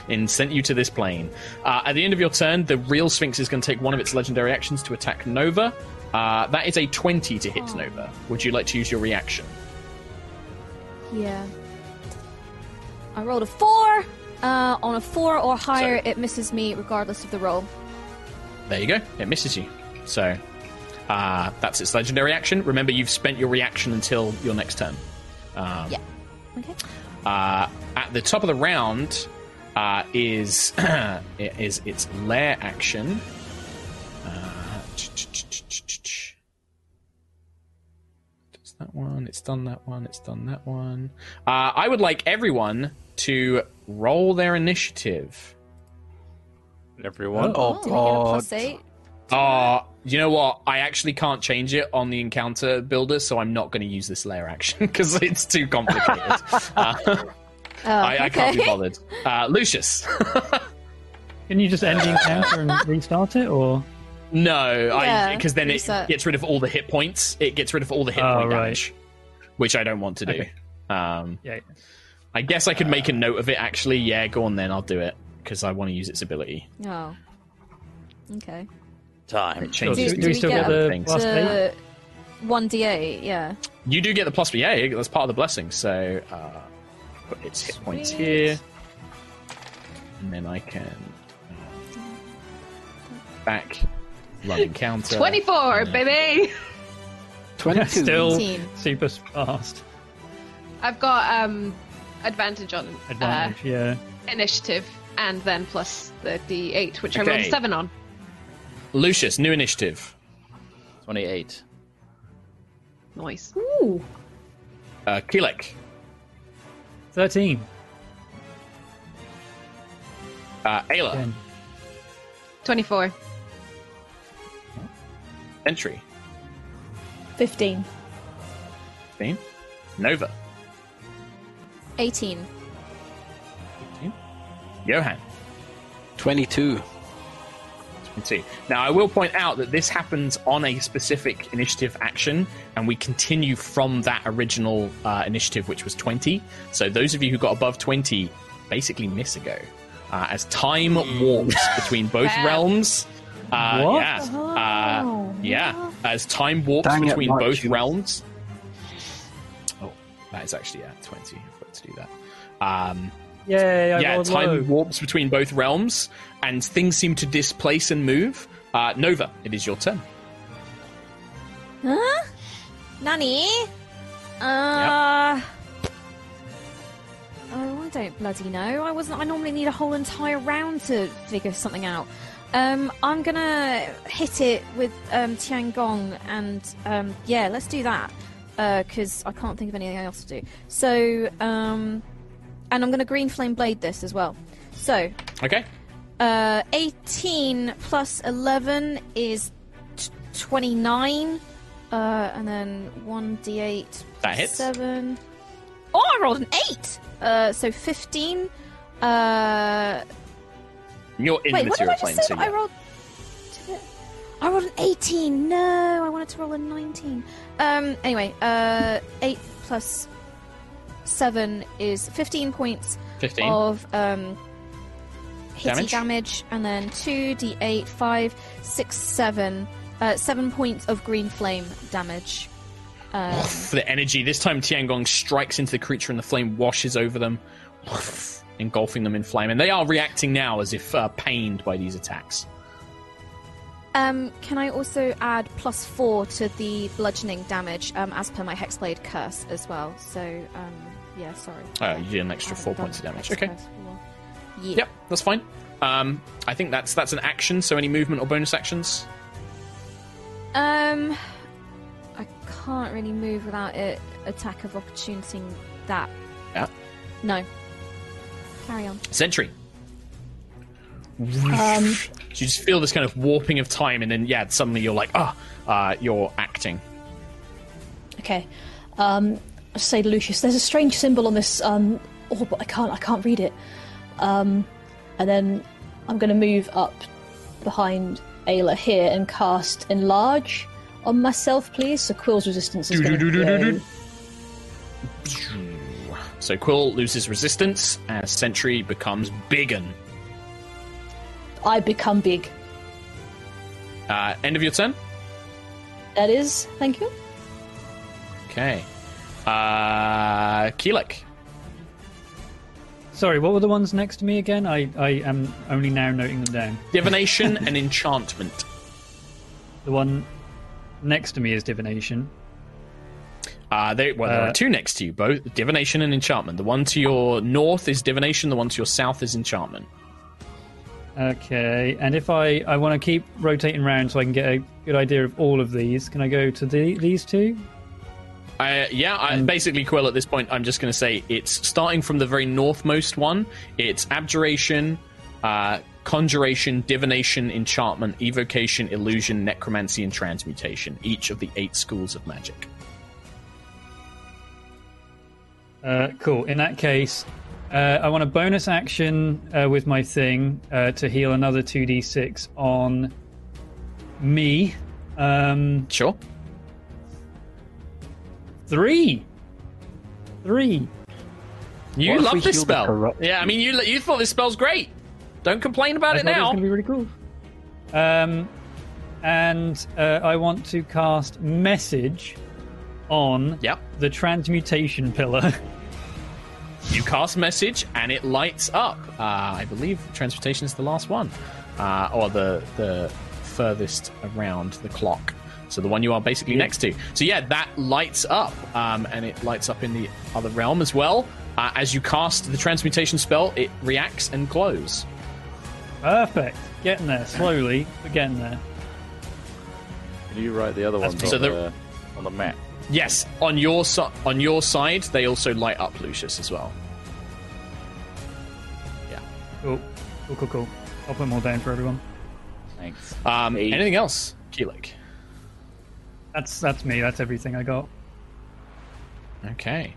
and sent you to this plane. At the end of your turn, the real Sphinx is going to take one of its legendary actions to attack Nova. That is a 20 to hit Nova. Would you like to use your reaction? Yeah. I rolled a 4. On a 4 or higher, it misses me regardless of the roll. There you go. It misses you. So... that's its legendary action. Remember, you've spent your reaction until your next turn. Yeah. Okay. At the top of the round is its lair action. It's that one. It's done that one. It's done that one. I would like everyone to roll their initiative. Everyone. Oh, God. You know what? I actually can't change it on the encounter builder, so I'm not going to use this layer action because it's too complicated. I can't be bothered. Lucius. Can you just end the encounter and restart it, or? No, because then it gets rid of all the hit points. It gets rid of all the hit point damage, which I don't want to do. Okay. I guess I could make a note of it, actually. Yeah, go on then. I'll do it because I want to use its ability. Oh. Okay. Time. Do we still get the plus 8? 1d8, yeah. You do get the plus, yeah, that's part of the blessing. So put its hit points here. And then I can back running counter. 24, baby! 22. Still super fast. I've got advantage on initiative, and then plus the d8, which I rolled 7 on. Lucius, new initiative. 28. noise. Ooh. Keelek. 13. Ayla. 10. 24. Entry. 15. 15. Nova. 18. 18. Johan. 22. 22. Now, I will point out that this happens on a specific initiative action, and we continue from that original initiative, which was 20. So those of you who got above 20 basically miss a go. As time warps between both realms... as time warps between both realms... Oh, that is actually, 20. I forgot to do that. Time warps between both realms, and things seem to displace and move. Nova, it is your turn. Huh? Nani? Yep. Oh, I don't bloody know. I normally need a whole entire round to figure something out. I'm gonna hit it with Tiangong, and let's do that, because I can't think of anything else to do. So, and I'm going to Green Flame Blade this as well. So, 18 plus 11 is 29. And then 1d8 plus 7. Oh, I rolled an 8! So 15. You're in material plane, so I rolled an 18. No, I wanted to roll a 19. Anyway, 8 plus... 7 is 15 points of hitty damage, and then 2d8, 5, 6, 7. 7 points of green flame damage. The energy. This time Tiangong strikes into the creature and the flame washes over them, engulfing them in flame. And they are reacting now as if pained by these attacks. Can I also add plus 4 to the bludgeoning damage as per my Hexblade Curse as well? So, sorry. Oh, you did an extra 4 points of damage. Okay. Yeah. Yep, that's fine. I think that's an action, so any movement or bonus actions? I can't really move without it. Attack of opportunity, that. Yeah. No. Carry on. Sentry. So you just feel this kind of warping of time, and then suddenly you're like, you're acting. Okay, I say to Lucius, there's a strange symbol on this orb, but I can't read it. And then I'm going to move up behind Ayla here and cast Enlarge on myself, please. So Quill's resistance is going to go. So Quill loses resistance as Sentry becomes biggen. I become big. End of your turn? That is, thank you. Okay. Keelek. Sorry, what were the ones next to me again? I am only now noting them down. Divination and enchantment. The one next to me is divination. There are two next to you, both divination and enchantment. The one to your north is divination, the one to your south is enchantment. Okay, and if I want to keep rotating around so I can get a good idea of all of these, can I go to these two? Basically, Quill, at this point, I'm just going to say it's starting from the very northmost one. It's Abjuration, Conjuration, Divination, Enchantment, Evocation, Illusion, Necromancy, and Transmutation. Each of the 8 schools of magic. Cool. In that case... I want a bonus action with my thing to heal another 2d6 on me. Sure. 3. You love this spell. Yeah, I mean, you thought this spell's great. Don't complain about it now. It's going to be really cool. I want to cast Message on the Transmutation Pillar. You cast Message, and it lights up. I believe Transmutation is the last one. Or the furthest around the clock. So the one you are basically next to. So that lights up. And it lights up in the other realm as well. As you cast the Transmutation spell, it reacts and glows. Perfect. Getting there, slowly, but getting there. Can you write the other ones on the map? Yes, on your side, they also light up, Lucius, as well. Yeah. Cool. I'll put them all down for everyone. Thanks. Anything else, Keelik? That's me. That's everything I got. Okay.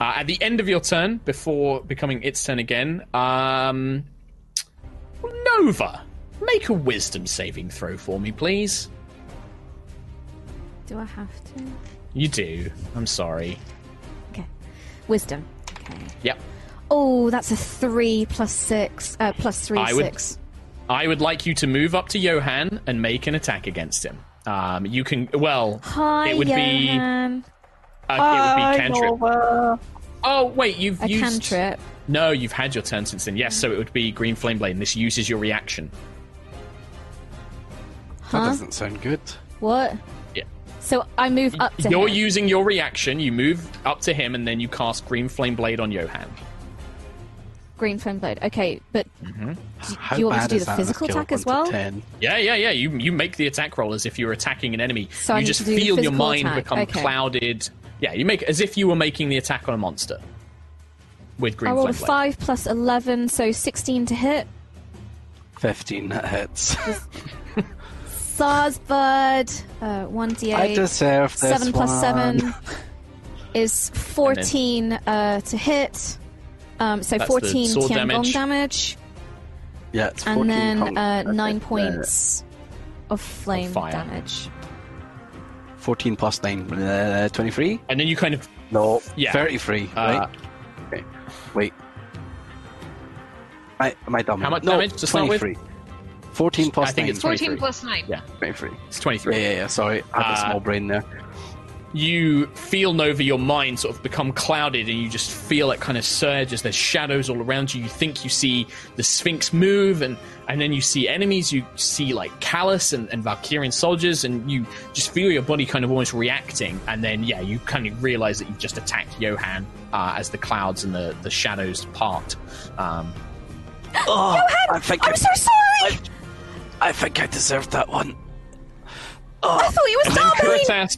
At the end of your turn, before becoming its turn again, Nova, make a wisdom saving throw for me, please. Do I have to? You do. I'm sorry. Okay. Wisdom. Okay. Yep. Oh, that's a 3 + 6. Plus 3, 6. I would like you to move up to Johan and make an attack against him. You can. Well, Hi, Johan. It would be cantrip. Nova. Oh wait, you've used cantrip. No, you've had your turn since then. Yes, so it would be Green Flame Blade, and this uses your reaction. Huh? That doesn't sound good. What? Yeah. So I move up to him. You're using your reaction. You move up to him, and then you cast Green Flame Blade on Johan. Green Flame Blade. Okay, but do you want me to do the physical attack as well? Yeah. You make the attack roll as if you're attacking an enemy. So you just feel your mind become clouded. Yeah, you make as if you were making the attack on a monster. With Green Flame Blade. I rolled a 5 + 11, so 16 to hit. 15, that hits. Sarsbud, 1d8. I deserve this 7 + 7 is 14 to hit. So that's 14 Tian Gong damage. Yeah, it's 14. And then 9 points of flame damage. 14 plus 9, 23? And then you kind of... No, yeah. 33, right? Okay. Wait. Am I dumb? How much damage to start with? 14 plus 9. I think it's 23. 14 plus 9. Yeah, 23. It's 23. Yeah, sorry. I had a small brain there. You feel, Nova, your mind sort of become clouded, and you just feel it kind of surge as there's shadows all around you. You think you see the Sphinx move, and then you see enemies. You see, like, Callus and Valkyrian soldiers, and you just feel your body kind of almost reacting. And then, yeah, you kind of realize that you've just attacked Johan as the clouds and the shadows part. Johan! I'm so sorry! I think I deserved that one. I thought you were starving!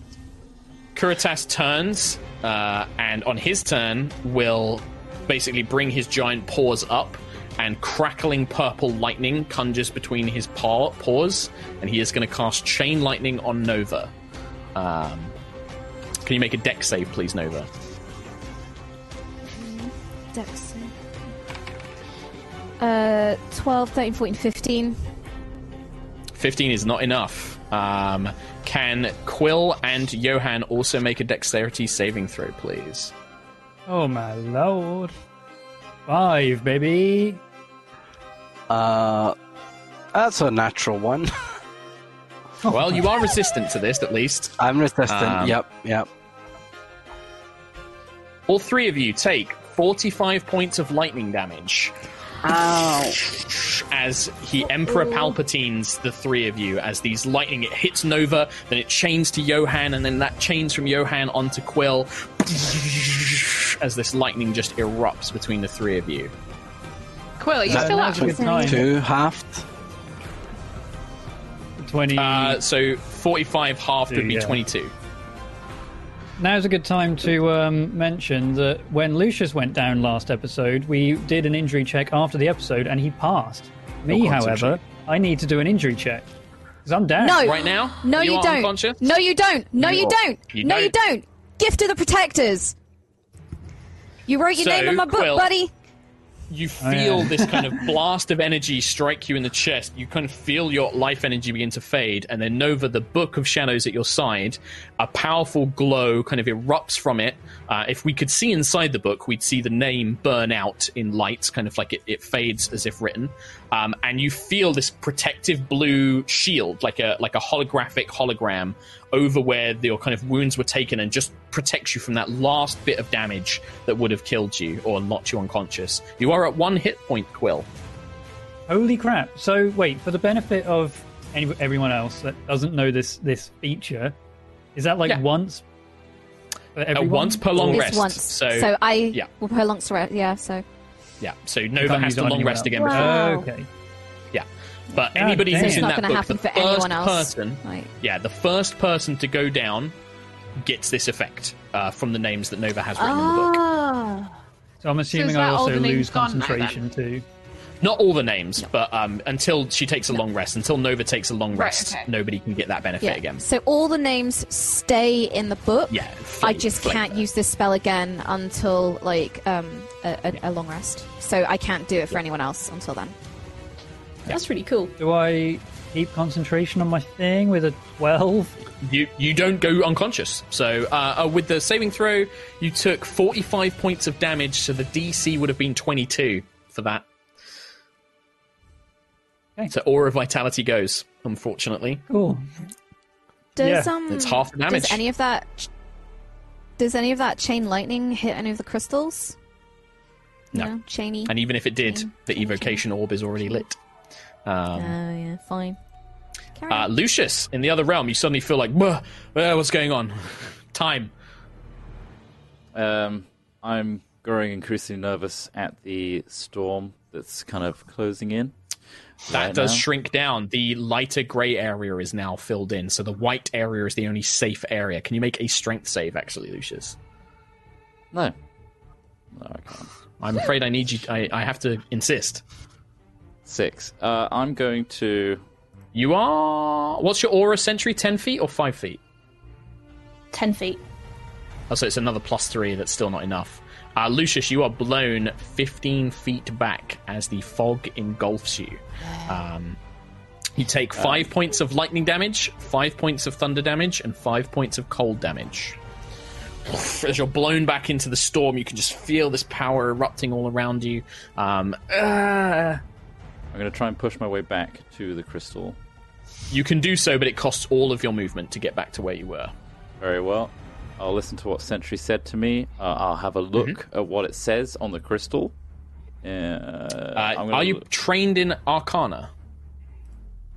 Kuritas turns, and on his turn will basically bring his giant paws up, and crackling purple lightning conjures between his paws, and he is going to cast Chain Lightning on Nova. Can you make a Dex save, please, Nova? Dex save. 12, 13, 14, 15. 15 is not enough. Can Quill and Johan also make a dexterity saving throw, please? Oh my lord. 5, baby. That's a natural one. Well, you are resistant to this, at least. I'm resistant, yep. All three of you take 45 points of lightning damage. Ow. As he Emperor Palpatines the three of you, as these lightning, it hits Nova, then it chains to Johan, and then that chains from Johan onto Quill, as this lightning just erupts between the three of you. Quill, are you still up? 2 halved. 20. So 45 halved would be 22. Now's a good time to mention that when Lucius went down last episode, we did an injury check after the episode, and he passed. Me, however, I need to do an injury check. Because I'm down. No. Right now? No, you don't. No, you don't. No, you don't. No, you don't. Gift of the Protectors. You wrote your name in my book, Quill, buddy. You feel this kind of blast of energy strike you in the chest. You kind of feel your life energy begin to fade, and then Nova, the book of shadows at your side, a powerful glow kind of erupts from it. If we could see inside the book, we'd see the name burn out in lights, kind of like it fades as if written. And you feel this protective blue shield, like a holographic hologram, over where your kind of wounds were taken, and just protects you from that last bit of damage that would have killed you or knocked you unconscious. You are at 1 hit point, Quill. Holy crap. So, wait, for the benefit of everyone else that doesn't know this feature, is that like once... once per long rest. Once. So I will prolong rest. Yeah. So Nova has to long rest again. Wow. Okay. Yeah. But anybody who's in that book, the first person to go down gets this effect from the names that Nova has written in the book. So I'm assuming I also lose concentration too. Not all the names, but until she takes a long rest, until Nova takes a long rest, nobody can get that benefit again. So all the names stay in the book. Yeah, I just can't use this spell again until like a long rest. So I can't do it for anyone else until then. Yeah. That's really cool. Do I keep concentration on my thing with a 12? You don't go unconscious. So with the saving throw, you took 45 points of damage. So the DC would have been 22 for that. Okay. So Aura of Vitality goes, unfortunately. Cool. Does, it's half the damage. Does any of that chain lightning hit any of the crystals? No. Chainy. And even if it did, the evocation orb is already lit. Fine. Lucius, in the other realm, you suddenly feel like, what's going on? Time. I'm growing increasingly nervous at the storm that's kind of closing in. That does shrink down. The lighter grey area is now filled in, so the white area is the only safe area. Can you make a strength save, actually, Lucius? No. No, I can't. I'm afraid I need you... I have to insist. 6. I'm going to... You are... What's your aura sentry? 10 feet or 5 feet? 10 feet. Oh, so it's another +3. That's still not enough. Lucius, you are blown 15 feet back as the fog engulfs you. You take 5 points of lightning damage, 5 points of thunder damage, and 5 points of cold damage. As you're blown back into the storm, you can just feel this power erupting all around you. I'm going to try and push my way back to the crystal. You can do so, but it costs all of your movement to get back to where you were. Very well. I'll listen to what Sentry said to me. I'll have a look at what it says on the crystal. Are you trained in Arcana?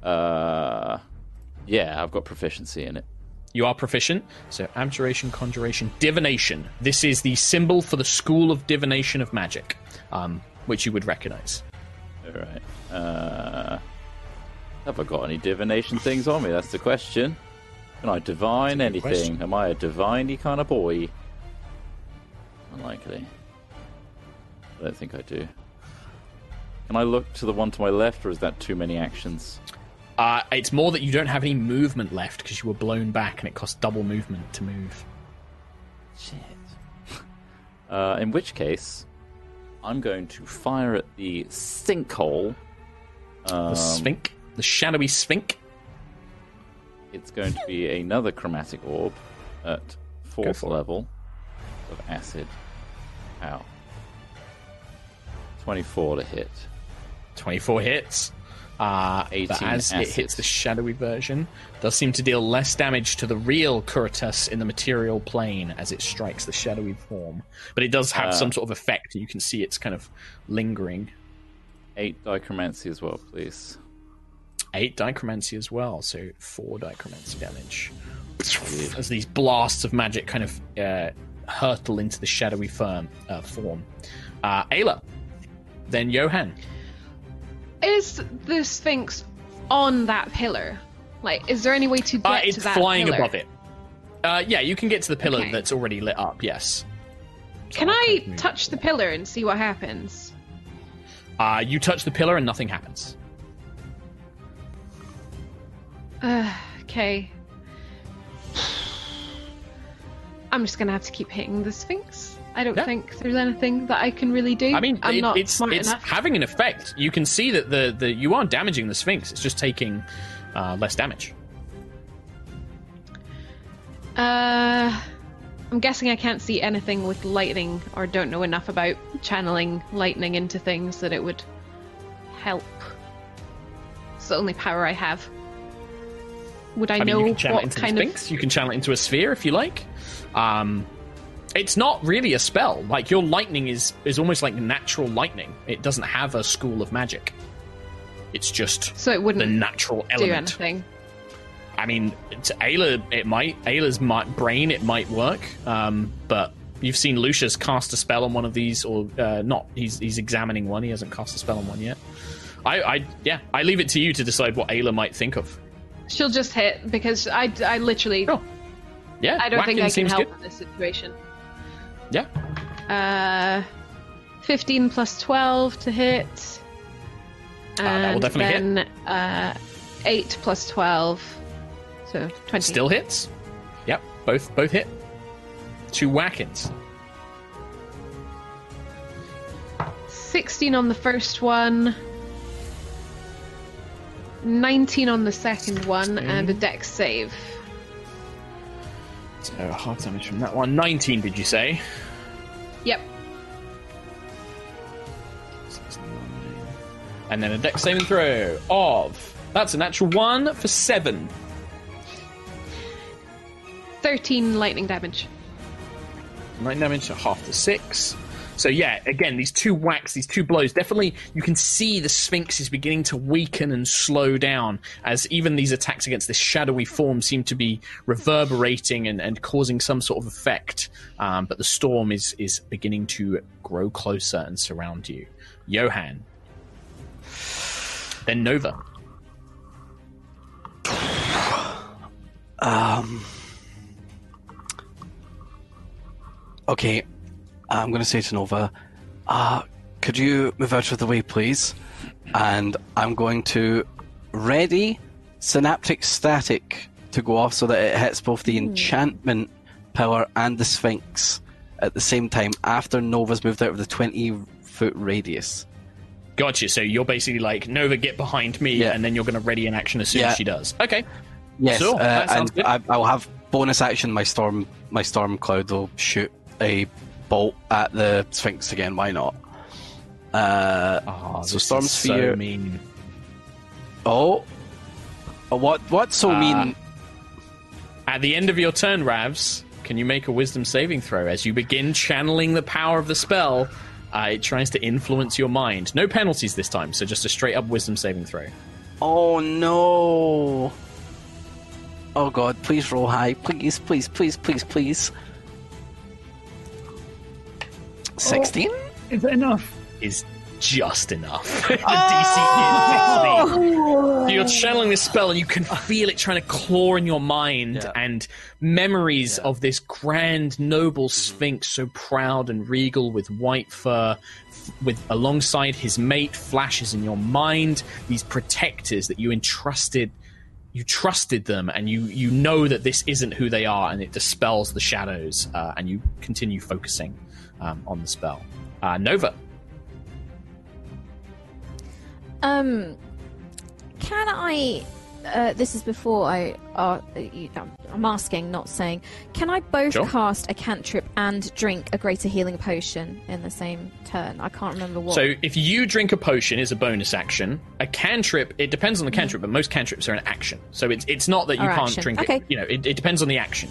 Yeah, I've got proficiency in it. You are proficient. So Abjuration, Conjuration, Divination. This is the symbol for the School of Divination of Magic, which you would recognize. All right. Have I got any divination things on me? That's the question. Can I divine anything? Question. Am I a diviney kind of boy? Unlikely. I don't think I do. Can I look to the one to my left, or is that too many actions? It's more that you don't have any movement left because you were blown back and it costs double movement to move. Shit. In which case, I'm going to fire at the sinkhole. The Sphinx? The shadowy Sphinx? It's going to be another Chromatic Orb at 4th level of acid. Ow. 24 to hit. 24 hits. 18 but as acid. It hits the shadowy version, does seem to deal less damage to the real Curatus in the material plane as it strikes the shadowy form. But it does have some sort of effect. You can see it's kind of lingering. 8 dichromancy as well, please. 8 dichromancy as well, so 4 dichromancy damage. As these blasts of magic kind of hurtle into the shadowy form. Ayla, then Johan. Is the Sphinx on that pillar? Like, is there any way to get to that pillar? It's flying above it. Yeah, you can get to the pillar that's already lit up, yes. So can I touch the pillar and see what happens? You touch the pillar and nothing happens. Okay. I'm just going to have to keep hitting the Sphinx. I don't think there's anything that I can really do. I mean, it's having an effect. You can see that you aren't damaging the Sphinx. It's just taking less damage. I'm guessing I can't see anything with lightning, or don't know enough about channeling lightning into things that it would help. It's the only power I have. Would I know what kind of... You can channel it into a sphere if you like. It's not really a spell. Like, your lightning is almost like natural lightning. It doesn't have a school of magic. It's just the natural element. Do anything. I mean, to Ayla, it might. Ayla's brain, it might work. But you've seen Lucius cast a spell on one of these, or not. He's examining one. He hasn't cast a spell on one yet. I leave it to you to decide what Ayla might think of. She'll just hit, because I literally Yeah, I don't think I can help in this situation. Yeah. 15 plus 12 to hit. And that will definitely hit. 8 plus 12, so 20. Still hits. Yep, both hit. Two whackins. 16 on the first one, 19 on the second one, and a dex save. So half damage from that one. 19, did you say? Yep. And then a dex saving throw of... That's a natural 1 for 7. 13 lightning damage. Lightning damage at half to 6. So yeah, again, these two whacks, these two blows, definitely you can see the Sphinx is beginning to weaken and slow down as even these attacks against this shadowy form seem to be reverberating and causing some sort of effect. But the storm is beginning to grow closer and surround you. Johan. Then Nova. Okay, I'm going to say to Nova, could you move out of the way, please? And I'm going to ready Synaptic Static to go off so that it hits both the enchantment power and the Sphinx at the same time after Nova's moved out of the 20-foot radius. Gotcha, so you're basically like, Nova, get behind me, and then you're going to ready an action as soon as she does. Okay. Yes, sure, that sounds good. I'll have bonus action. My storm cloud will shoot a bolt at the Sphinx again. Why not? So Storm Sphere. So mean. What's so mean? At the end of your turn, Ravs, can you make a Wisdom saving throw as you begin channeling the power of the spell? It tries to influence your mind. No penalties this time, so just a straight up Wisdom saving throw. Oh no. Oh god, please roll high. Please, please, please, please, please. 16? Oh, is that enough? Is just enough. The DC is 16. So you're channeling this spell and you can feel it trying to claw in your mind and memories of this grand, noble Sphinx, so proud and regal with white fur, with alongside his mate, flashes in your mind. These protectors that you entrusted... You trusted them, and you know that this isn't who they are, and it dispels the shadows, and you continue focusing on the spell. Nova. Can I... this is before I'm asking, not saying. Can I both cast a cantrip and drink a greater healing potion in the same turn? I can't remember what. So if you drink a potion, it's a bonus action. A cantrip, it depends on the cantrip, but most cantrips are an action. So it's not that you can't drink it. You know, it depends on the action,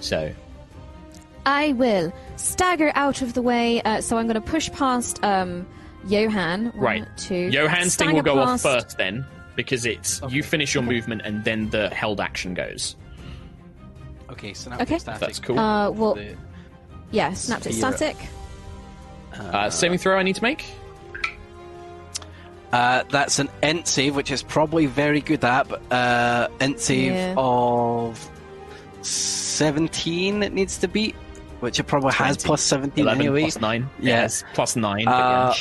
So I will stagger out of the way, so I'm going to push past Johan. Johan's thing will go off first then. Because it's you finish your movement and then the held action goes. Okay, Synaptic Static. That's cool. Synaptic Static. Saving throw I need to make? That's an int save, which is probably very good at, but int save of 17 it needs to beat, which it probably 20. Has plus 17 11 anyway. Plus 9. Yes. Yeah, plus 9.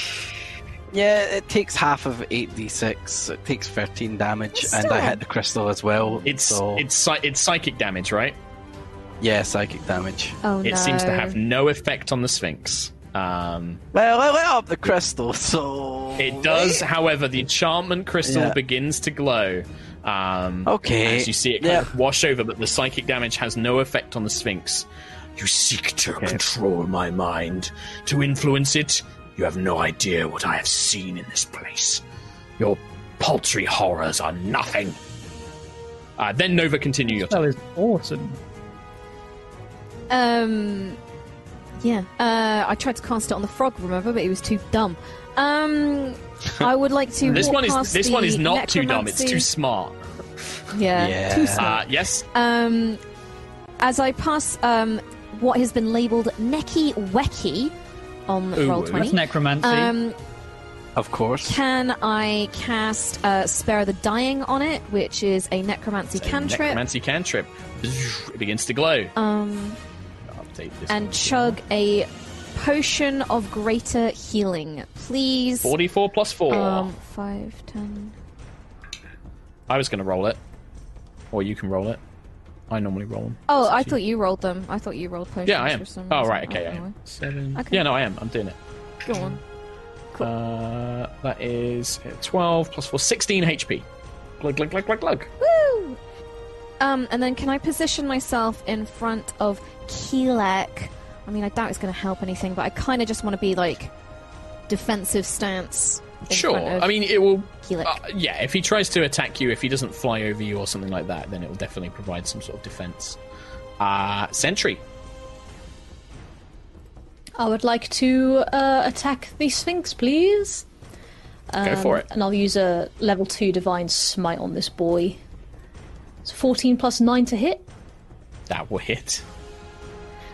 Yeah, it takes half of 8d6. It takes 13 damage, and I hit the crystal as well. It's psychic damage, right? Yeah, psychic damage. Oh, it seems to have no effect on the Sphinx. Well, I lit up the crystal, so... It does, however, the enchantment crystal begins to glow. As you see it kind of wash over, but the psychic damage has no effect on the Sphinx. You seek to control my mind, to influence it. You have no idea what I have seen in this place. Your paltry horrors are nothing. Then Nova, continue your turn. That is awesome. I tried to cast it on the frog, remember, but it was too dumb. I would like to. This one is not necromancy. Too dumb. It's too smart. Yeah. Too smart. Yes. As I pass what has been labelled Necky Wecky. On roll 20. That's necromancy. Of course. Can I cast Spare the Dying on it, which is a necromancy cantrip? Necromancy cantrip. It begins to glow. I'll take this and chug a potion of greater healing, please. 44 plus 4. 5, 10... I was going to roll it. Or you can roll it. I normally roll them. Oh, I thought you rolled them. I thought you rolled potions. Yeah, I am. Oh, right, okay, I am. 7. Okay. Yeah, no, I am. I'm doing it. Go on. Cool. That is 12 plus 4, 16 HP. Glug, glug, glug, glug, glug. Woo! And then can I position myself in front of Keelek? I mean, I doubt it's going to help anything, but I kind of just want to be, like, defensive stance. Sure. I mean, it will... yeah, if he tries to attack you, if he doesn't fly over you or something like that, then it will definitely provide some sort of defense. Sentry. I would like to attack the Sphinx, please. Go for it. And I'll use a level 2 Divine Smite on this boy. It's 14 plus 9 to hit. That will hit.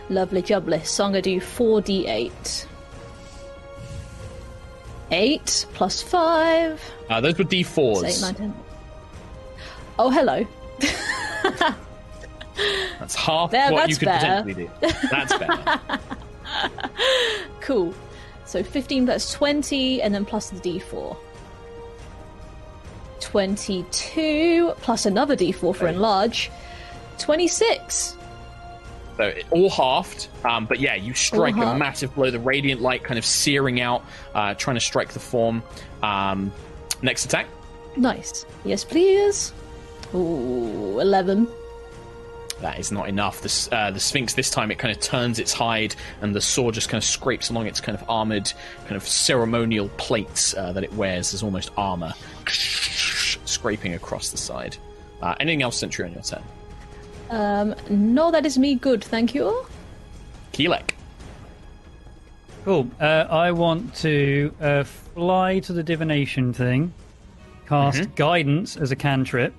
Lovely jubbly. So I'm going to do 4d8. 8 plus 5. Those were d4s. 8, 9, 10. Oh, hello. That's half there, what that's you could better. Potentially do. That's better. Cool. So 15 plus 20, and then plus the d4. 22 plus another d4 for enlarge. 26. So it, all halved, but yeah, you strike a massive blow. The radiant light kind of searing out, trying to strike the form. Next attack. Nice. Yes, please. Ooh, 11. That is not enough. This, the Sphinx this time, it kind of turns its hide, and the sword just kind of scrapes along its kind of armoured, kind of ceremonial plates that it wears as almost armour, scraping across the side. Anything else, Sentry, on your turn? No, that is me. Good, thank you. Keelek. Cool. I want to fly to the divination thing, cast Guidance as a cantrip.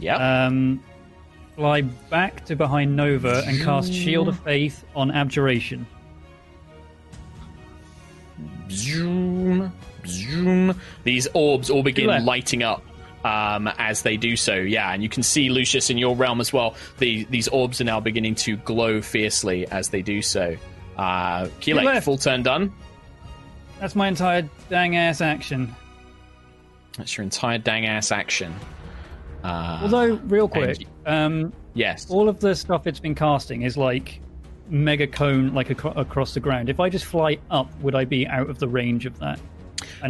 Yeah. Fly back to behind Nova and cast Shield of Faith on Abjuration. Zoom, zoom. These orbs all begin lighting up. As they do so, yeah, and you can see, Lucius, in your realm as well, these orbs are now beginning to glow fiercely as they do so. Keelek, full turn done. That's my entire dang-ass action. That's your entire dang-ass action. Although, real quick, yes, all of the stuff it's been casting is like mega cone, like across the ground. If I just fly up, would I be out of the range of that?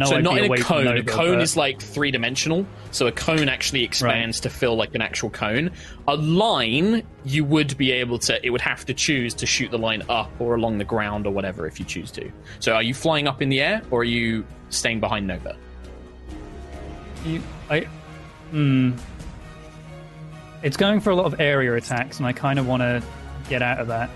So not in a cone. A cone is like three-dimensional, so a cone actually expands to fill like an actual cone. A line, you would be able to... It would have to choose to shoot the line up or along the ground or whatever if you choose to. So are you flying up in the air, or are you staying behind Nova? It's going for a lot of area attacks, and I kind of want to get out of that.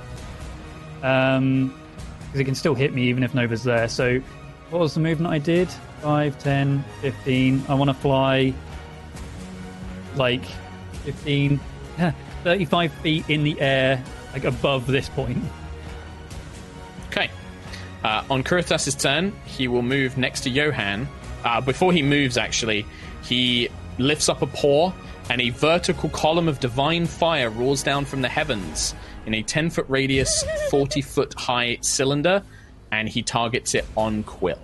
Because it can still hit me even if Nova's there, so... What was the movement I did? 5, 10, 15. I want to fly, like, 15, 35 feet in the air, like, above this point. Okay. On Kuritas's turn, he will move next to Johan. Before he moves, actually, he lifts up a paw, and a vertical column of divine fire rolls down from the heavens in a 10-foot radius, 40-foot-high cylinder, and he targets it on Quill.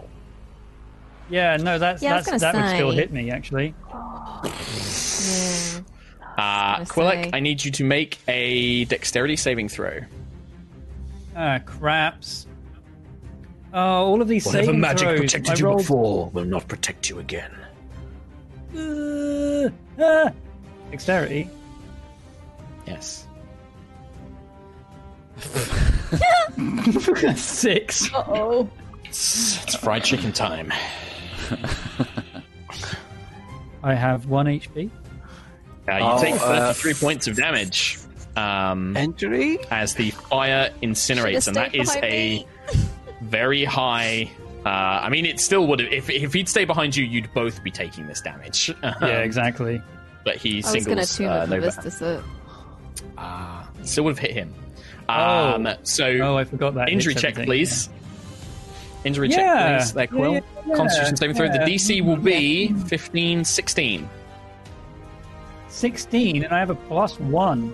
Yeah, no, that would still hit me, actually. Quillek, I need you to make a dexterity saving throw. Ah, craps. Oh, all of these saving throws. Whatever magic protected you before will not protect you again. Dexterity? Yes. 6. Uh-oh. It's fried chicken time. I have 1 HP. You take 33 points of damage. Injury? As the fire incinerates, and that is a very high... I mean, it still would have... If he'd stay behind you, you'd both be taking this damage. Yeah, exactly. But he singles Nova. Still would have hit him. So, I forgot that. Injury check, please. Injury check, please. Their quill. Constitution saving throw. The DC will be 15, 16. 16, and I have a +1.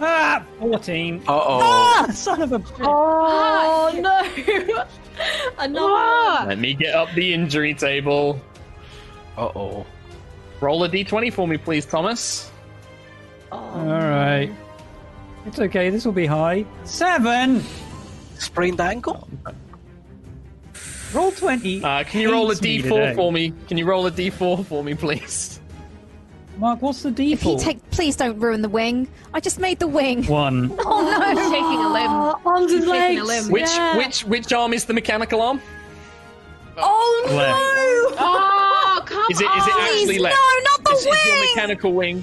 Ah, 14. Uh-oh. Ah, son of a bitch. Oh, no. Another. Let me get up the injury table. Uh-oh. Roll a d20 for me, please, Thomas. Oh, all right. No. It's okay. This will be high. 7. Sprained ankle. Roll 20. Can you roll a d4 for me? Can you roll a d4 for me, please? Mark, what's the d4? If you take, please don't ruin the wing. I just made the wing. 1. Oh no! I'm shaking a limb. Arms and legs. Which arm is the mechanical arm? Oh no! Oh, come on! Is it actually left? No, not the wing. Is your mechanical wing?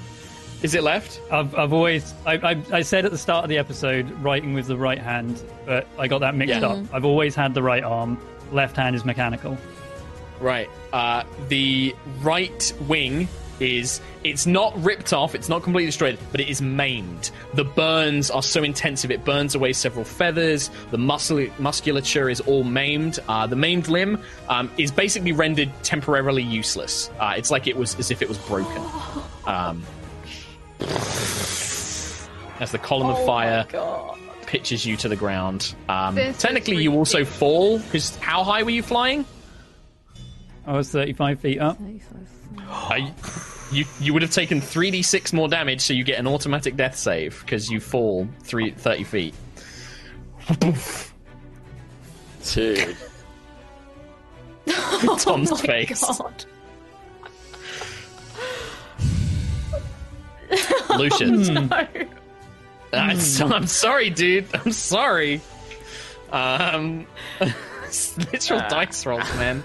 Is it left? I've always... I said at the start of the episode, writing with the right hand, but I got that mixed up. I've always had the right arm. Left hand is mechanical. Right. The right wing is... It's not ripped off, it's not completely destroyed, but it is maimed. The burns are so intensive, it burns away several feathers. The musculature is all maimed. The maimed limb is basically rendered temporarily useless. It's like it was as if it was broken. As the column of fire pitches you to the ground. Technically, you also fall, because how high were you flying? I was 35 feet up. You would have taken 3d6 more damage, so you get an automatic death save, because you fall 30 feet. Dude. Tom's face. God. Lucius. No. I'm sorry, dude. I'm sorry. Literal dice rolls, man.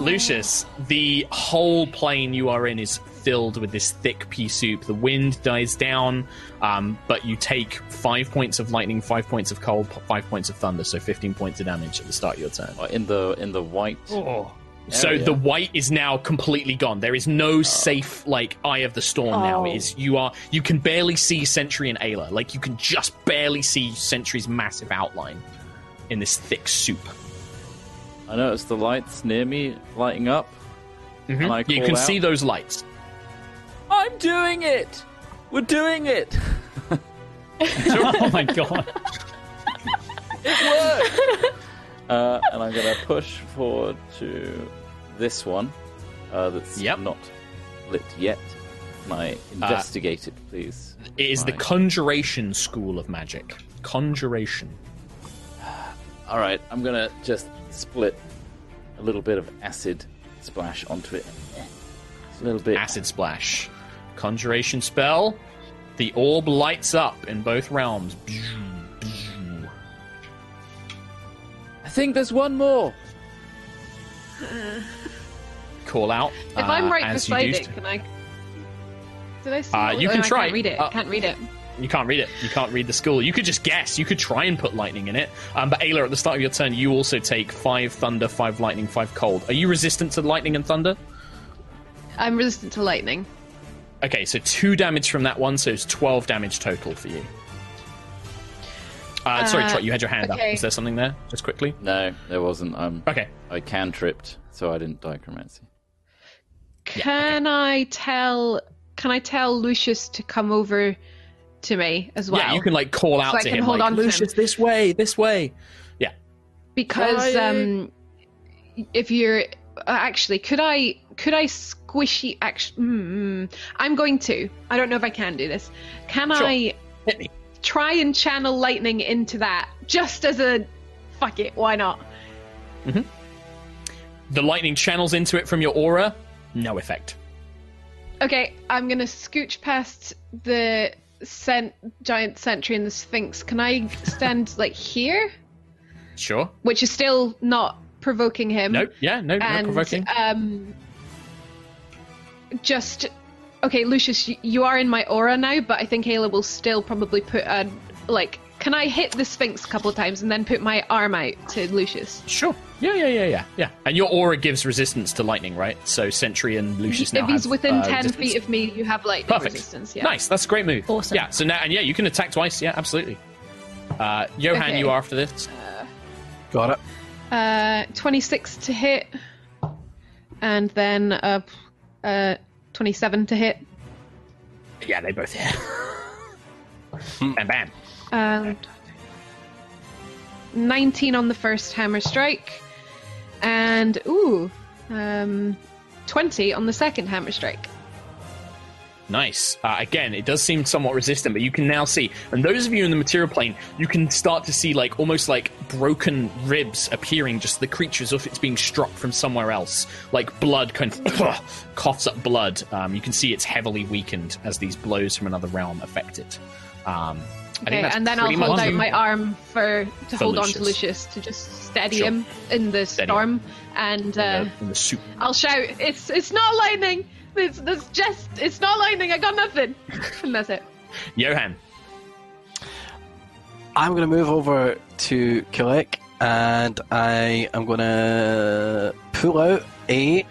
Lucius, the whole plane you are in is filled with this thick pea soup. The wind dies down, but you take 5 points of lightning, 5 points of cold, 5 points of thunder, so 15 points of damage at the start of your turn. In the white. Oh. So the white is now completely gone. There is no safe, eye of the storm now. You can barely see Sentry and Ayla. You can just barely see Sentry's massive outline in this thick soup. I noticed the lights near me lighting up. Mm-hmm. And you can see those lights. I'm doing it! We're doing it! Oh my god. It worked! And I'm going to push forward to this one that's not lit yet. Can I investigate it, please? It is the Conjuration School of Magic. Conjuration. Alright, I'm going to just split a little bit of acid splash onto it. Just a little bit. Acid splash. Conjuration spell. The orb lights up in both realms. I think there's one more. Call out. If I'm right beside it, can I? Did I see? You can try. I can't read it. Can't read it. You can't read it. You can't read the school. You could just guess. You could try and put lightning in it. But Ayla, at the start of your turn, you also take 5 thunder, 5 lightning, 5 cold. Are you resistant to lightning and thunder? I'm resistant to lightning. Okay, so 2 damage from that one, so it's 12 damage total for you. Sorry, Trot, you had your hand up. Was there something there, just quickly? No, there wasn't. I cantripped, so I didn't dichromancy. Can I tell Lucius to come over to me as well? Yeah, you can call out to him. I can hold on to Lucius, him. this way. Yeah. Because if you're... Actually, could I squishy... I'm going to. I don't know if I can do this. Sure. Hit me. Try and channel lightning into that, just as a fuck it, why not? Mm-hmm. The lightning channels into it from your aura, no effect. Okay, I'm gonna scooch past the giant sentry and the Sphinx. Can I stand here? Sure. Which is still not provoking him. Nope. Yeah, no, and, provoking. Okay, Lucius, you are in my aura now, but I think Ayla will still probably put a, can I hit the Sphinx a couple of times and then put my arm out to Lucius? Sure. Yeah. And your aura gives resistance to lightning, right? So Sentry and Lucius now have... If he's within 10 feet of me, you have lightning resistance. Yeah. Nice, that's a great move. Awesome. Yeah, so now, you can attack twice. Yeah, absolutely. Johan, you are after this. Got it. 26 to hit, and then 27 to hit. Yeah, they both hit. And bam. 19 on the first hammer strike, and 20 on the second hammer strike. Nice. Again, it does seem somewhat resistant, but you can now see, and those of you in the material plane, you can start to see like almost like broken ribs appearing, just the creatures, if it's being struck from somewhere else, like blood kind of coughs up blood. You can see it's heavily weakened as these blows from another realm affect it. Okay, and then I'll hold out my arm to hold on to Lucius, to just steady him in the storm, and in the soup. I'll shout, "It's not lightning! It's not lightning! I got nothing!" And that's it. Johan. I'm going to move over to Kilek, and I am going to pull out a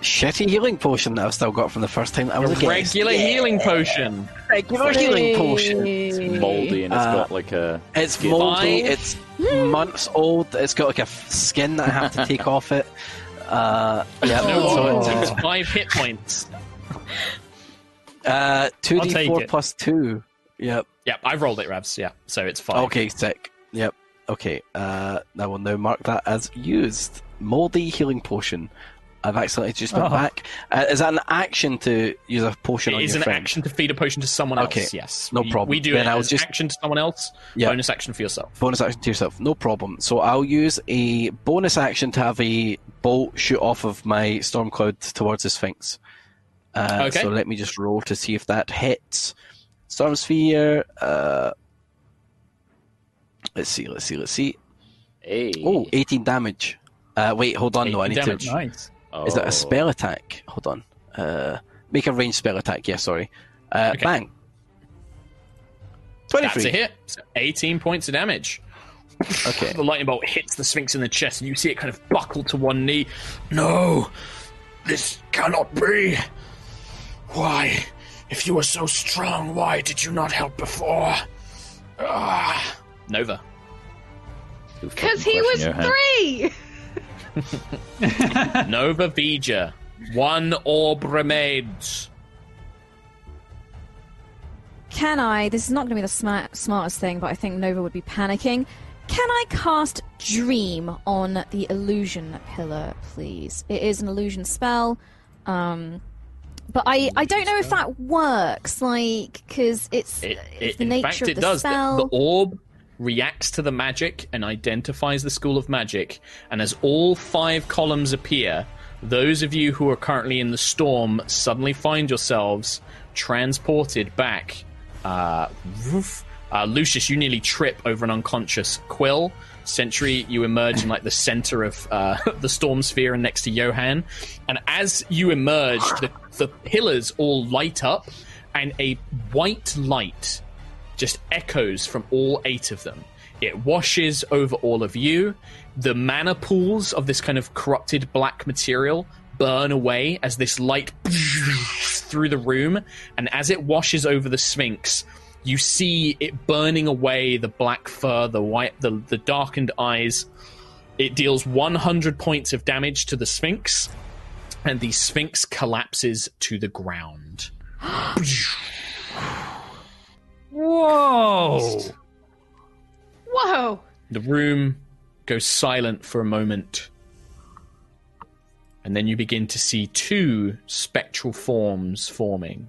shitty healing potion that I've still got from the first time that I was against. Regular healing potion. Regular healing potion. It's mouldy, and it's got like a... It's mouldy, it's months old, it's got like a skin that I have to take off it. It takes 5 hit points. 2d4 plus 2. Yep. Yep, I've rolled it, Ravs, yeah, so it's 5. Okay, sick. Yep. Okay, I will now mark that as used. Mouldy healing potion. I've accidentally just went back. Is that an action to use a potion on your friend? It is an action to feed a potion to someone else, yes. No problem. We do an action to someone else, bonus action for yourself. Bonus action to yourself, no problem. So I'll use a bonus action to have a bolt shoot off of my storm cloud towards the Sphinx. So let me just roll to see if that hits. Storm Sphere. Let's see. Hey. Oh, 18 damage. Wait, hold on, though. I need damage. Nice. Oh. Is that a spell attack? Hold on. Make a ranged spell attack. Yeah, sorry. Bang. 23. That's a hit. 18 points of damage. Okay. The lightning bolt hits the Sphinx in the chest, and you see it kind of buckle to one knee. No! This cannot be! Why? If you were so strong, why did you not help before? Nova. Because he was 3! Nova Vija, 1 orb remains. Can I? This is not going to be the smartest thing, but I think Nova would be panicking. Can I cast Dream on the illusion pillar, please? It is an illusion spell, but I don't know if that works. Like, because it's the nature of the spell. The orb reacts to the magic and identifies the school of magic, and as all 5 columns appear, those of you who are currently in the storm suddenly find yourselves transported back. Lucius, you nearly trip over an unconscious Quill. Sentry, you emerge in like the center of the storm sphere and next to Johan, and as you emerge, the pillars all light up, and a white light just echoes from all 8 of them. It washes over all of you. The mana pools of this kind of corrupted black material burn away as this light through the room, and as it washes over the Sphinx, you see it burning away the black fur, the white, the darkened eyes. It deals 100 points of damage to the Sphinx, and the Sphinx collapses to the ground. Whoa! The room goes silent for a moment, and then you begin to see 2 spectral forms forming.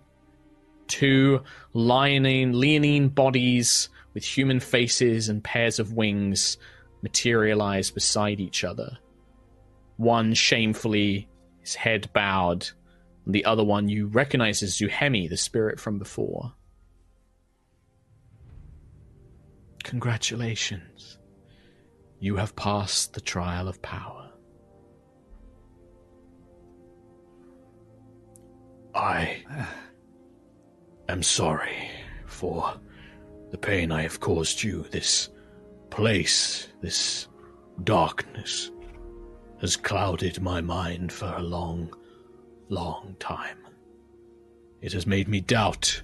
2 leonine bodies with human faces and pairs of wings materialize beside each other. One shamefully, his head bowed, and the other one you recognize as Zuhemi, the spirit from before. Congratulations. You have passed the trial of power. I am sorry for the pain I have caused you. This place, this darkness, has clouded my mind for a long, long time. It has made me doubt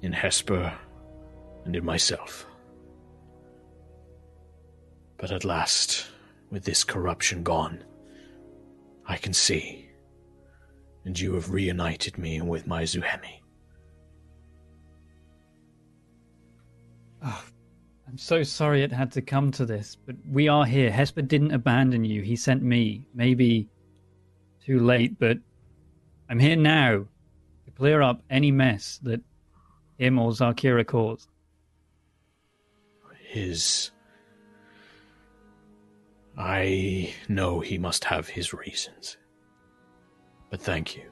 in Hesper and in myself. But at last, with this corruption gone, I can see, and you have reunited me with my Zuhemi. Oh, I'm so sorry it had to come to this, but we are here. Hesper didn't abandon you. He sent me. Maybe too late, but I'm here now to clear up any mess that him or Zarkira caused. I know he must have his reasons. But thank you.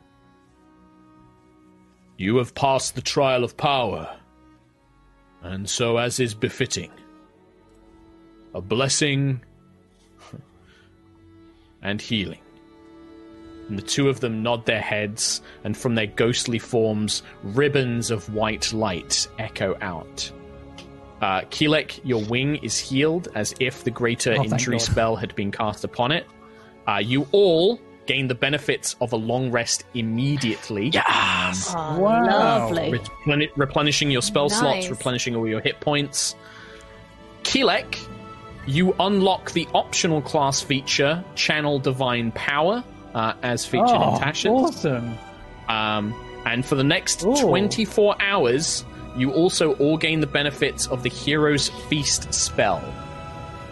You have passed the trial of power, and so, as is befitting, a blessing and healing. And the two of them nod their heads, and from their ghostly forms, ribbons of white light echo out. Keelek, your wing is healed as if the greater injury spell had been cast upon it. You all gain the benefits of a long rest immediately. Yes! Oh, wow. Lovely. Replenishing your spell slots, replenishing all your hit points. Keelek, you unlock the optional class feature, Channel Divine Power, as featured in Tasha's. Awesome. And for the next 24 hours... you also all gain the benefits of the Hero's Feast spell.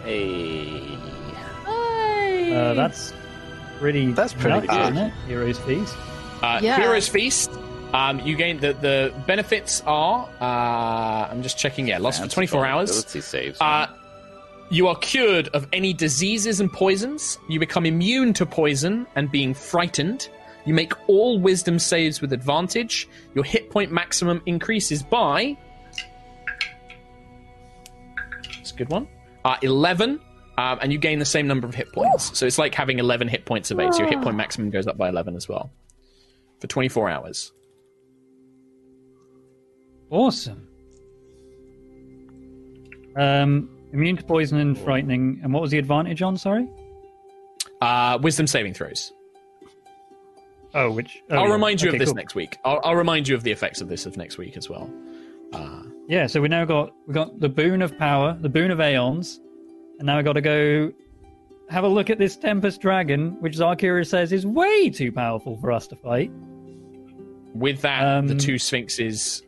Hey. That's pretty. That's pretty good, isn't it? Hero's Feast. Yeah. Hero's Feast. You gain the benefits are. I'm just checking. Yeah, lasts for 24 hours. Saves, you are cured of any diseases and poisons. You become immune to poison and being frightened. You make all wisdom saves with advantage. Your hit point maximum increases by... that's a good one. 11, and you gain the same number of hit points. Ooh. So it's like having 11 hit points of 8. So your hit point maximum goes up by 11 as well. For 24 hours. Awesome. Immune to poison and frightening. And what was the advantage on, sorry? Wisdom saving throws. Oh, which... oh, I'll remind you of this next week. I'll remind you of the effects of this next week as well. Yeah, so we got the Boon of Power, the Boon of Aeons, and now we've got to go have a look at this Tempest Dragon, which Zarkira says is way too powerful for us to fight. With that, the two Sphinxes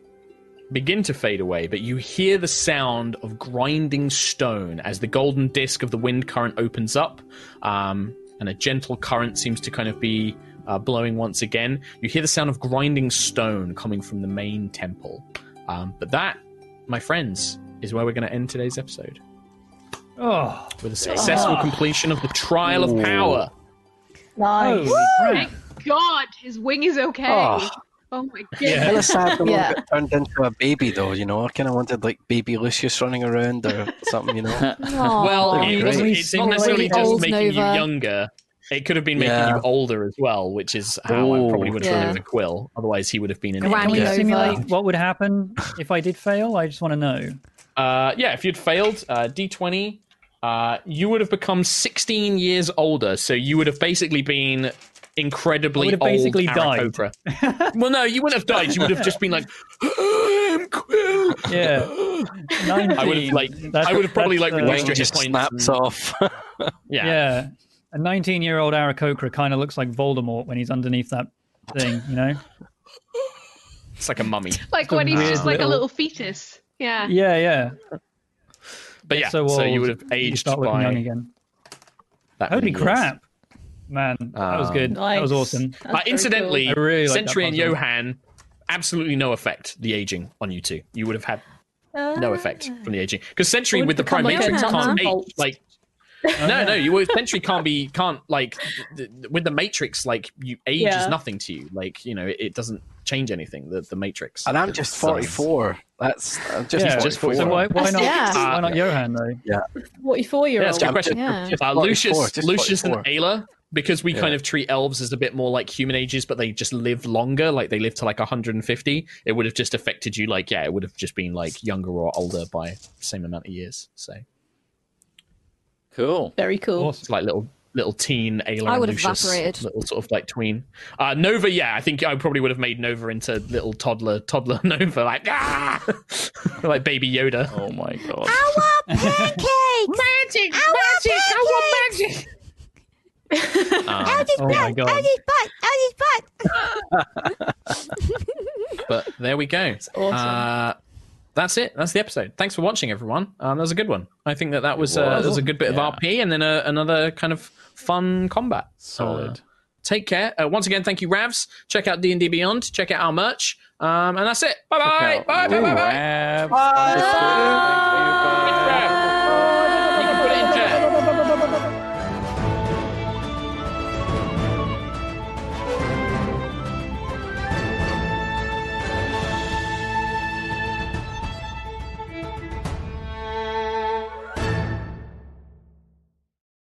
begin to fade away, but you hear the sound of grinding stone as the golden disc of the wind current opens up, and a gentle current seems to kind of be... blowing once again. You hear the sound of grinding stone coming from the main temple. But that, my friends, is where we're going to end today's episode. Oh, with a successful completion of the Trial of Power. Nice. Thank God, his wing is okay. Oh my goodness. Yeah. Kind of sad the one got turned into a baby, though, you know? I kind of wanted, like, baby Lucius running around or something, you know? Well, it's not necessarily just making you younger. It could have been making you older as well, which is how I probably would have done it with Quill. Otherwise, he would have been in. Can we simulate what would happen if I did fail? I just want to know. Yeah, if you'd failed, D20, you would have become 16 years older. So you would have basically been incredibly old. Basically died. Well, no, you wouldn't have died. You would have just been like, I'm Quill. Yeah. 19. I would have probably like reduced your hit points. Snaps off. Yeah. A 19-year-old Arakocra kind of looks like Voldemort when he's underneath that thing, you know? It's like a mummy. Like when he's just like a little fetus. Yeah. Yeah. But yeah, so you would have aged by... young again. Holy crap. Man, that was good. Nice. That was awesome. Incidentally, cool. Really Sentry and Johan, absolutely no effect, the aging on you two. You would have had no effect from the aging. Because Sentry with the Primatrix can't age, like... No, you essentially with the Matrix, like, you age is nothing to you. Like, you know, it doesn't change anything, the Matrix. And I'm just 44. That's just 44. So why not Johan, though? Yeah. 44-year-old. Yeah, that's a good question. Lucius and Ayla, because we kind of treat elves as a bit more like human ages, but they just live longer, like they live to like 150. It would have just affected you, like, it would have just been like younger or older by the same amount of years, so... Cool. Very cool. Awesome. It's like little little teen Ayla. I would have evaporated. Little sort of like tween. Nova, yeah, I think I probably would have made Nova into little toddler Nova, like ah! like baby Yoda. Oh my god. I want pancakes! Magic! I want magic! But there we go. That's awesome. That's it. That's the episode. Thanks for watching, everyone. That was a good one. I think that was a good bit of RP and then another kind of fun combat. Solid. Take care. Once again, thank you, Ravs. Check out D&D Beyond. Check out our merch. And that's it. Bye-bye. Bye. Bye. Bye. Bye. Bye.